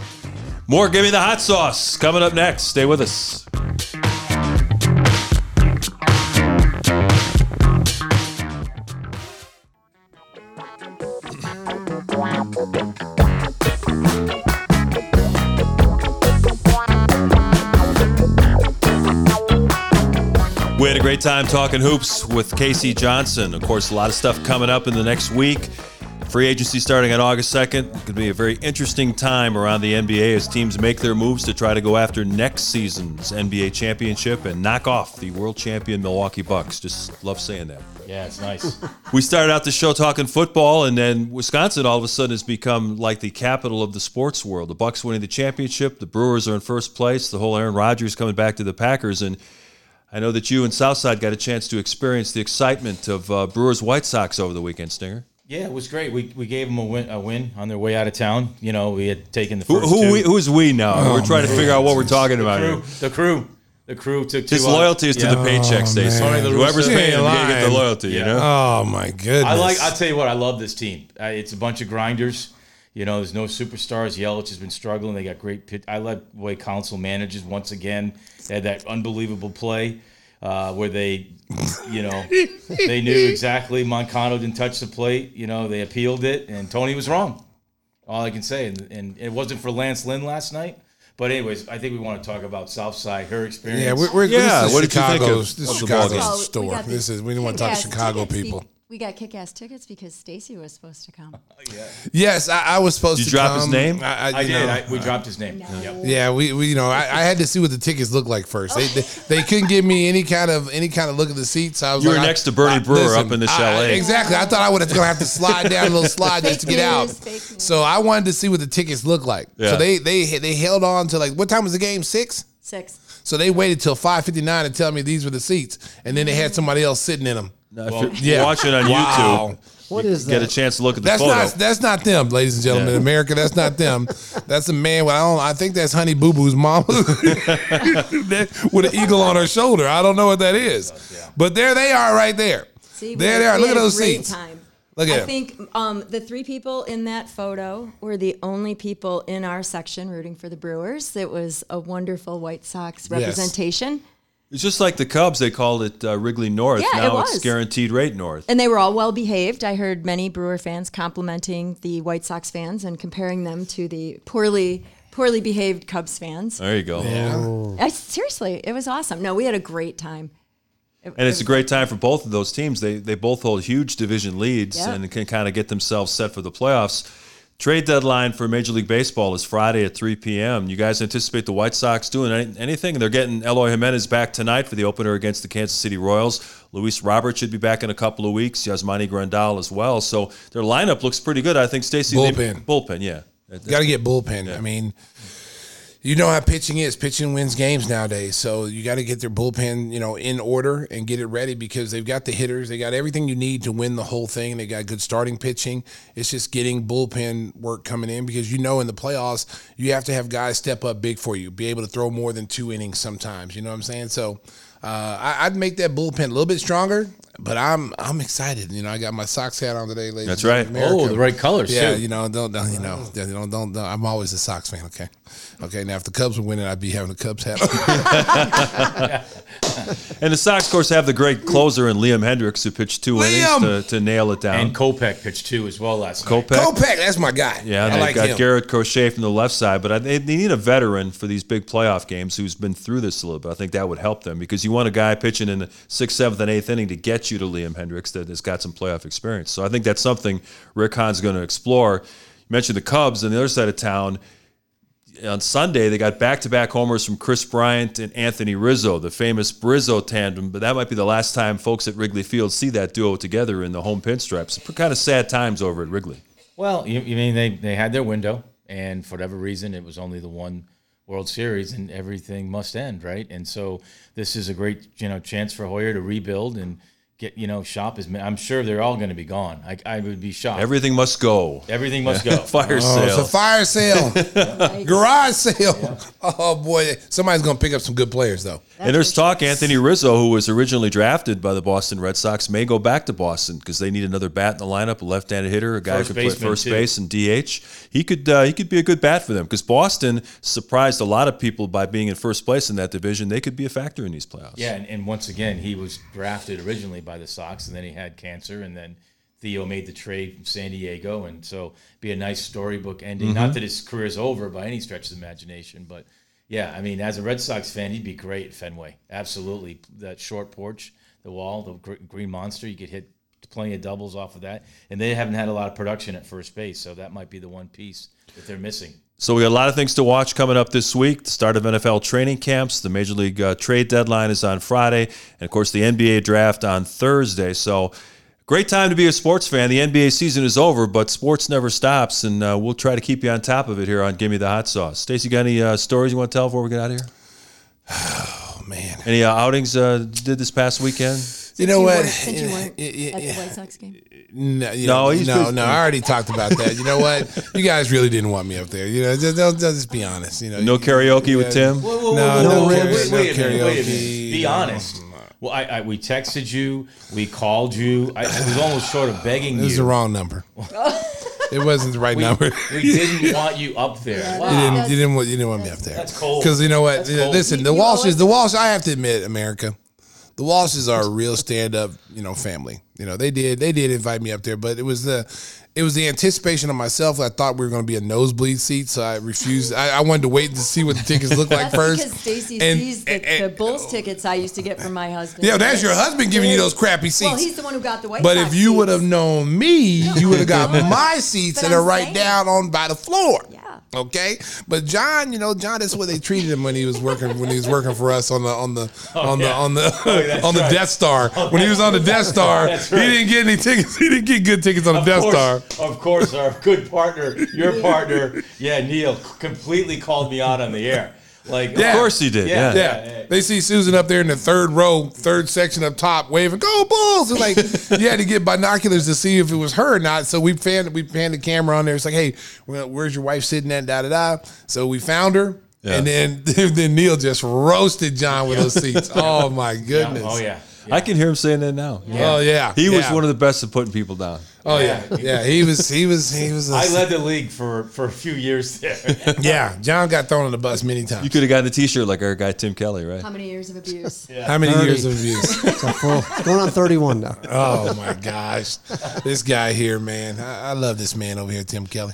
More Gimme the Hot Sauce coming up next. Stay with us. We had a great time talking hoops with K C Johnson. Of course, a lot of stuff coming up in the next week. Free agency starting on August second. It could be a very interesting time around the N B A as teams make their moves to try to go after next season's N B A championship and knock off the world champion Milwaukee Bucks. Just love saying that. Yeah, it's nice. We started out the show talking football, and then Wisconsin all of a sudden has become like the capital of the sports world. The Bucks winning the championship. The Brewers are in first place. The whole Aaron Rodgers coming back to the Packers. And I know that you and Southside got a chance to experience the excitement of uh, Brewers White Sox over the weekend, Stinger. Yeah, it was great. We we gave them a win, a win on their way out of town. You know, we had taken the first who, who two. We, who's we now? Oh, we're trying man. to figure out what we're talking the about crew, here. The crew. The crew took two. His loyalty is yeah. to the paycheck, Stacey. Oh, whoever's paying him, you get the loyalty, yeah. you know? Oh, my goodness. I like, I'll tell you what, I love this team. Uh, it's a bunch of grinders. You know, there's no superstars. Yelich has been struggling. They got great pitch. I like the way Council manages once again. They had that unbelievable play uh, where they, you know, they knew exactly Moncano didn't touch the plate. You know, they appealed it, and Tony was wrong. All I can say. And, and it wasn't for Lance Lynn last night. But anyways, I think we want to talk about Southside, her experience. Yeah, we're, we're yeah, this is what Chicago's, did you think of, this is Chicago's store. This, this is we didn't want to talk to Chicago people. Be, we got kick-ass tickets because Stacey was supposed to come. yeah. Yes, I, I was supposed did to come. Did you drop his name? I, I, I did. Know, I, we uh, dropped his name. No. Yep. Yeah, we, we you know I, I had to see what the tickets looked like first. They, they they couldn't give me any kind of any kind of look at the seats. So I was you like, were next I, to Bernie I, Brewer listen, up in the chalet. I, exactly. I thought I would have gonna have to slide down a little slide just to get out. So I wanted to see what the tickets looked like. Yeah. So they they they held on to like what time was the game? Six. Six. So they waited till five fifty-nine to tell me these were the seats, and then they had somebody else sitting in them. Now, well, if you're yeah. watching on wow. YouTube, what is you that? Get a chance to look at the that's photo. Not, that's not them, ladies and gentlemen. Yeah. In America, that's not them. That's a man with, I don't, I think that's Honey Boo Boo's mama with an eagle on her shoulder. I don't know what that is. Yeah. But there they are right there. See, there they are. Look at those seats. Time. Look at I them. think um, the three people in that photo were the only people in our section rooting for the Brewers. It was a wonderful White Sox representation. Yes. It's just like the Cubs. They called it uh, Wrigley North. Yeah, now it was. It's Guaranteed Rate North. And they were all well-behaved. I heard many Brewer fans complimenting the White Sox fans and comparing them to the poorly poorly behaved Cubs fans. There you go. Yeah. I, seriously, it was awesome. No, we had a great time. It, and it's it, a great time for both of those teams. They, they both hold huge division leads yeah. and can kind of get themselves set for the playoffs. Trade deadline for Major League Baseball is Friday at three p.m. You guys anticipate the White Sox doing any, anything? They're getting Eloy Jimenez back tonight for the opener against the Kansas City Royals. Luis Robert should be back in a couple of weeks. Yasmani Grandal as well. So their lineup looks pretty good. I think, Stacey. Bullpen. Bullpen, yeah. Got to get bullpen. Yeah. I mean, you know how pitching is. Pitching wins games nowadays. So you got to get their bullpen, you know, in order and get it ready because they've got the hitters. They got everything you need to win the whole thing. They got good starting pitching. It's just getting bullpen work coming in because, you know, in the playoffs, you have to have guys step up big for you, be able to throw more than two innings sometimes. You know what I'm saying? So uh, I, I'd make that bullpen a little bit stronger. But I'm I'm excited, you know. I got my Sox hat on today, ladies. That's right. Oh, the right colors. Yeah, too. you know, don't, don't you know, don't, don't don't. I'm always a Sox fan. Okay, okay. Now, if the Cubs were winning, I'd be having a Cubs hat on. And the Sox, of course, have the great closer in Liam Hendricks, who pitched two Liam! innings to, to nail it down. And Kopech pitched two as well last Kopech. night. Kopech, that's my guy. Yeah, and I they've like got him. Garrett Crochet from the left side, but I, they need a veteran for these big playoff games who's been through this a little bit. I think that would help them because you want a guy pitching in the sixth, seventh, and eighth inning to get you to Liam Hendricks that has got some playoff experience. So I think that's something Rick Hahn's going to explore. You mentioned the Cubs on the other side of town. On Sunday, they got back-to-back homers from Chris Bryant and Anthony Rizzo, the famous Brizzo tandem, but that might be the last time folks at Wrigley Field see that duo together in the home pinstripes. Kind of sad times over at Wrigley. Well, you, you mean they, they had their window, and for whatever reason, it was only the one World Series, and everything must end, right? And so this is a great you know chance for Hoyer to rebuild and Get you know, shop is. I'm sure they're all going to be gone. I, I would be shocked. Everything must go. Everything must go. fire oh, sale. It's a fire sale. Garage sale. Yeah. Oh boy, somebody's going to pick up some good players though. That's and there's talk Anthony Rizzo, who was originally drafted by the Boston Red Sox, may go back to Boston because they need another bat in the lineup, a left-handed hitter, a guy first who could play first too. base and D H. He could uh, he could be a good bat for them because Boston surprised a lot of people by being in first place in that division. They could be a factor in these playoffs. Yeah, and, and once again, he was drafted originally by by the Sox, and then he had cancer, and then Theo made the trade from San Diego, and so be a nice storybook ending. Mm-hmm. Not that his career is over by any stretch of the imagination, but yeah, I mean, as a Red Sox fan, he'd be great at Fenway. Absolutely. That short porch, the wall, the green monster, you could hit plenty of doubles off of that, and they haven't had a lot of production at first base, so that might be the one piece that they're missing. So we got a lot of things to watch coming up this week. The start of N F L training camps, the Major League uh, trade deadline is on Friday, and, of course, the N B A draft on Thursday. So great time to be a sports fan. The N B A season is over, but sports never stops, and uh, we'll try to keep you on top of it here on Gimme the Hot Sauce. Stacey, got any uh, stories you want to tell before we get out of here? Oh, man. Any uh, outings uh, did this past weekend? You know you what? Since you weren't yeah, yeah, at the White Sox game? No, you know, no, he's no, no. I already talked about that. You know what? You guys really didn't want me up there. You know, just, just, just be honest. You know, no karaoke you, with you Tim. Whoa, whoa, no, whoa, whoa, no, whoa, no, wait, no wait, karaoke. Wait, wait. Be honest. Well, I, I we texted you. We called you. I, I was almost short of begging you. It was you. The wrong number. It wasn't the right we, number. We didn't want you up there. Yeah, wow. You didn't. That's, you didn't want. You didn't want me up there. That's cold. Because you know what? Listen, the Walshes. The Walsh. I have to admit, America. The Walshes are a real stand-up, you know, family. You know, they did they did invite me up there, but it was the it was the anticipation of myself. I thought we were going to be a nosebleed seat, so I refused. I, I wanted to wait to see what the tickets looked like first. That's because Stacey and, sees and, the, and, the Bulls tickets I used to get from my husband. Yeah, that's your husband giving you those crappy seats. Well, he's the one who got the White Sox. But if you would have known me, you would have got my seats that are right down on by the floor. Yeah. Okay, but John, you know, John, that's what they treated him when he was working when he was working for us on the on the oh, on yeah. the on the oh, on the right. Death Star. Oh, when he was on the Death Star, right. he didn't get any tickets. He didn't get good tickets on the of Death course, Star. Of course, our good partner, your partner, yeah, Neil, completely called me out on the air. Like, yeah. Of course he did. Yeah, yeah. Yeah. Yeah, yeah. They see Susan up there in the third row, third section up top, waving, "Go Bulls!" It's like you had to get binoculars to see if it was her or not. So we panned, we panned the camera on there. It's like, "Hey, where's your wife sitting at?" Da da da. So we found her, yeah. and then then Neil just roasted John with those seats. Oh my goodness! Yeah. Oh yeah. Yeah. I can hear him saying that now. Yeah. Oh yeah, he yeah. was one of the best at putting people down. Oh yeah, yeah. He was. He was. He was. A, I led the league for, for a few years there. Yeah, John got thrown on the bus many times. You could have gotten a T-shirt like our guy Tim Kelly, right? How many years of abuse? Yeah. How many thirty years of abuse? It's a full, it's going on thirty-one now. Oh my gosh, this guy here, man. I, I love this man over here, Tim Kelly.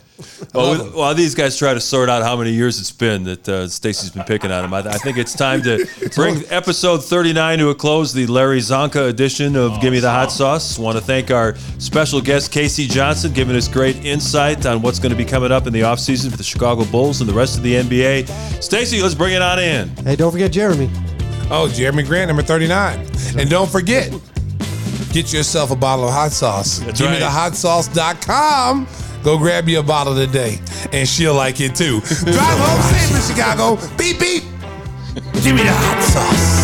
Well, while these guys try to sort out how many years it's been that uh, Stacey's been picking on him, I, I think it's time to bring episode thirty-nine to a close. The Larry Csonka edition of oh, Gimme the Hot Sauce. Want to thank our special guest, K C Johnson, giving us great insight on what's going to be coming up in the offseason for the Chicago Bulls and the rest of the N B A. Stacey, let's bring it on in. Hey, don't forget Jeremy. Oh, Jeremy Grant, number thirty-nine. And don't forget, get yourself a bottle of hot sauce. That's Gimme right. the hot sauce dot com. Go grab you a bottle today, and she'll like it too. Drive home safe in Chicago. Beep, beep. Gimme the hot sauce.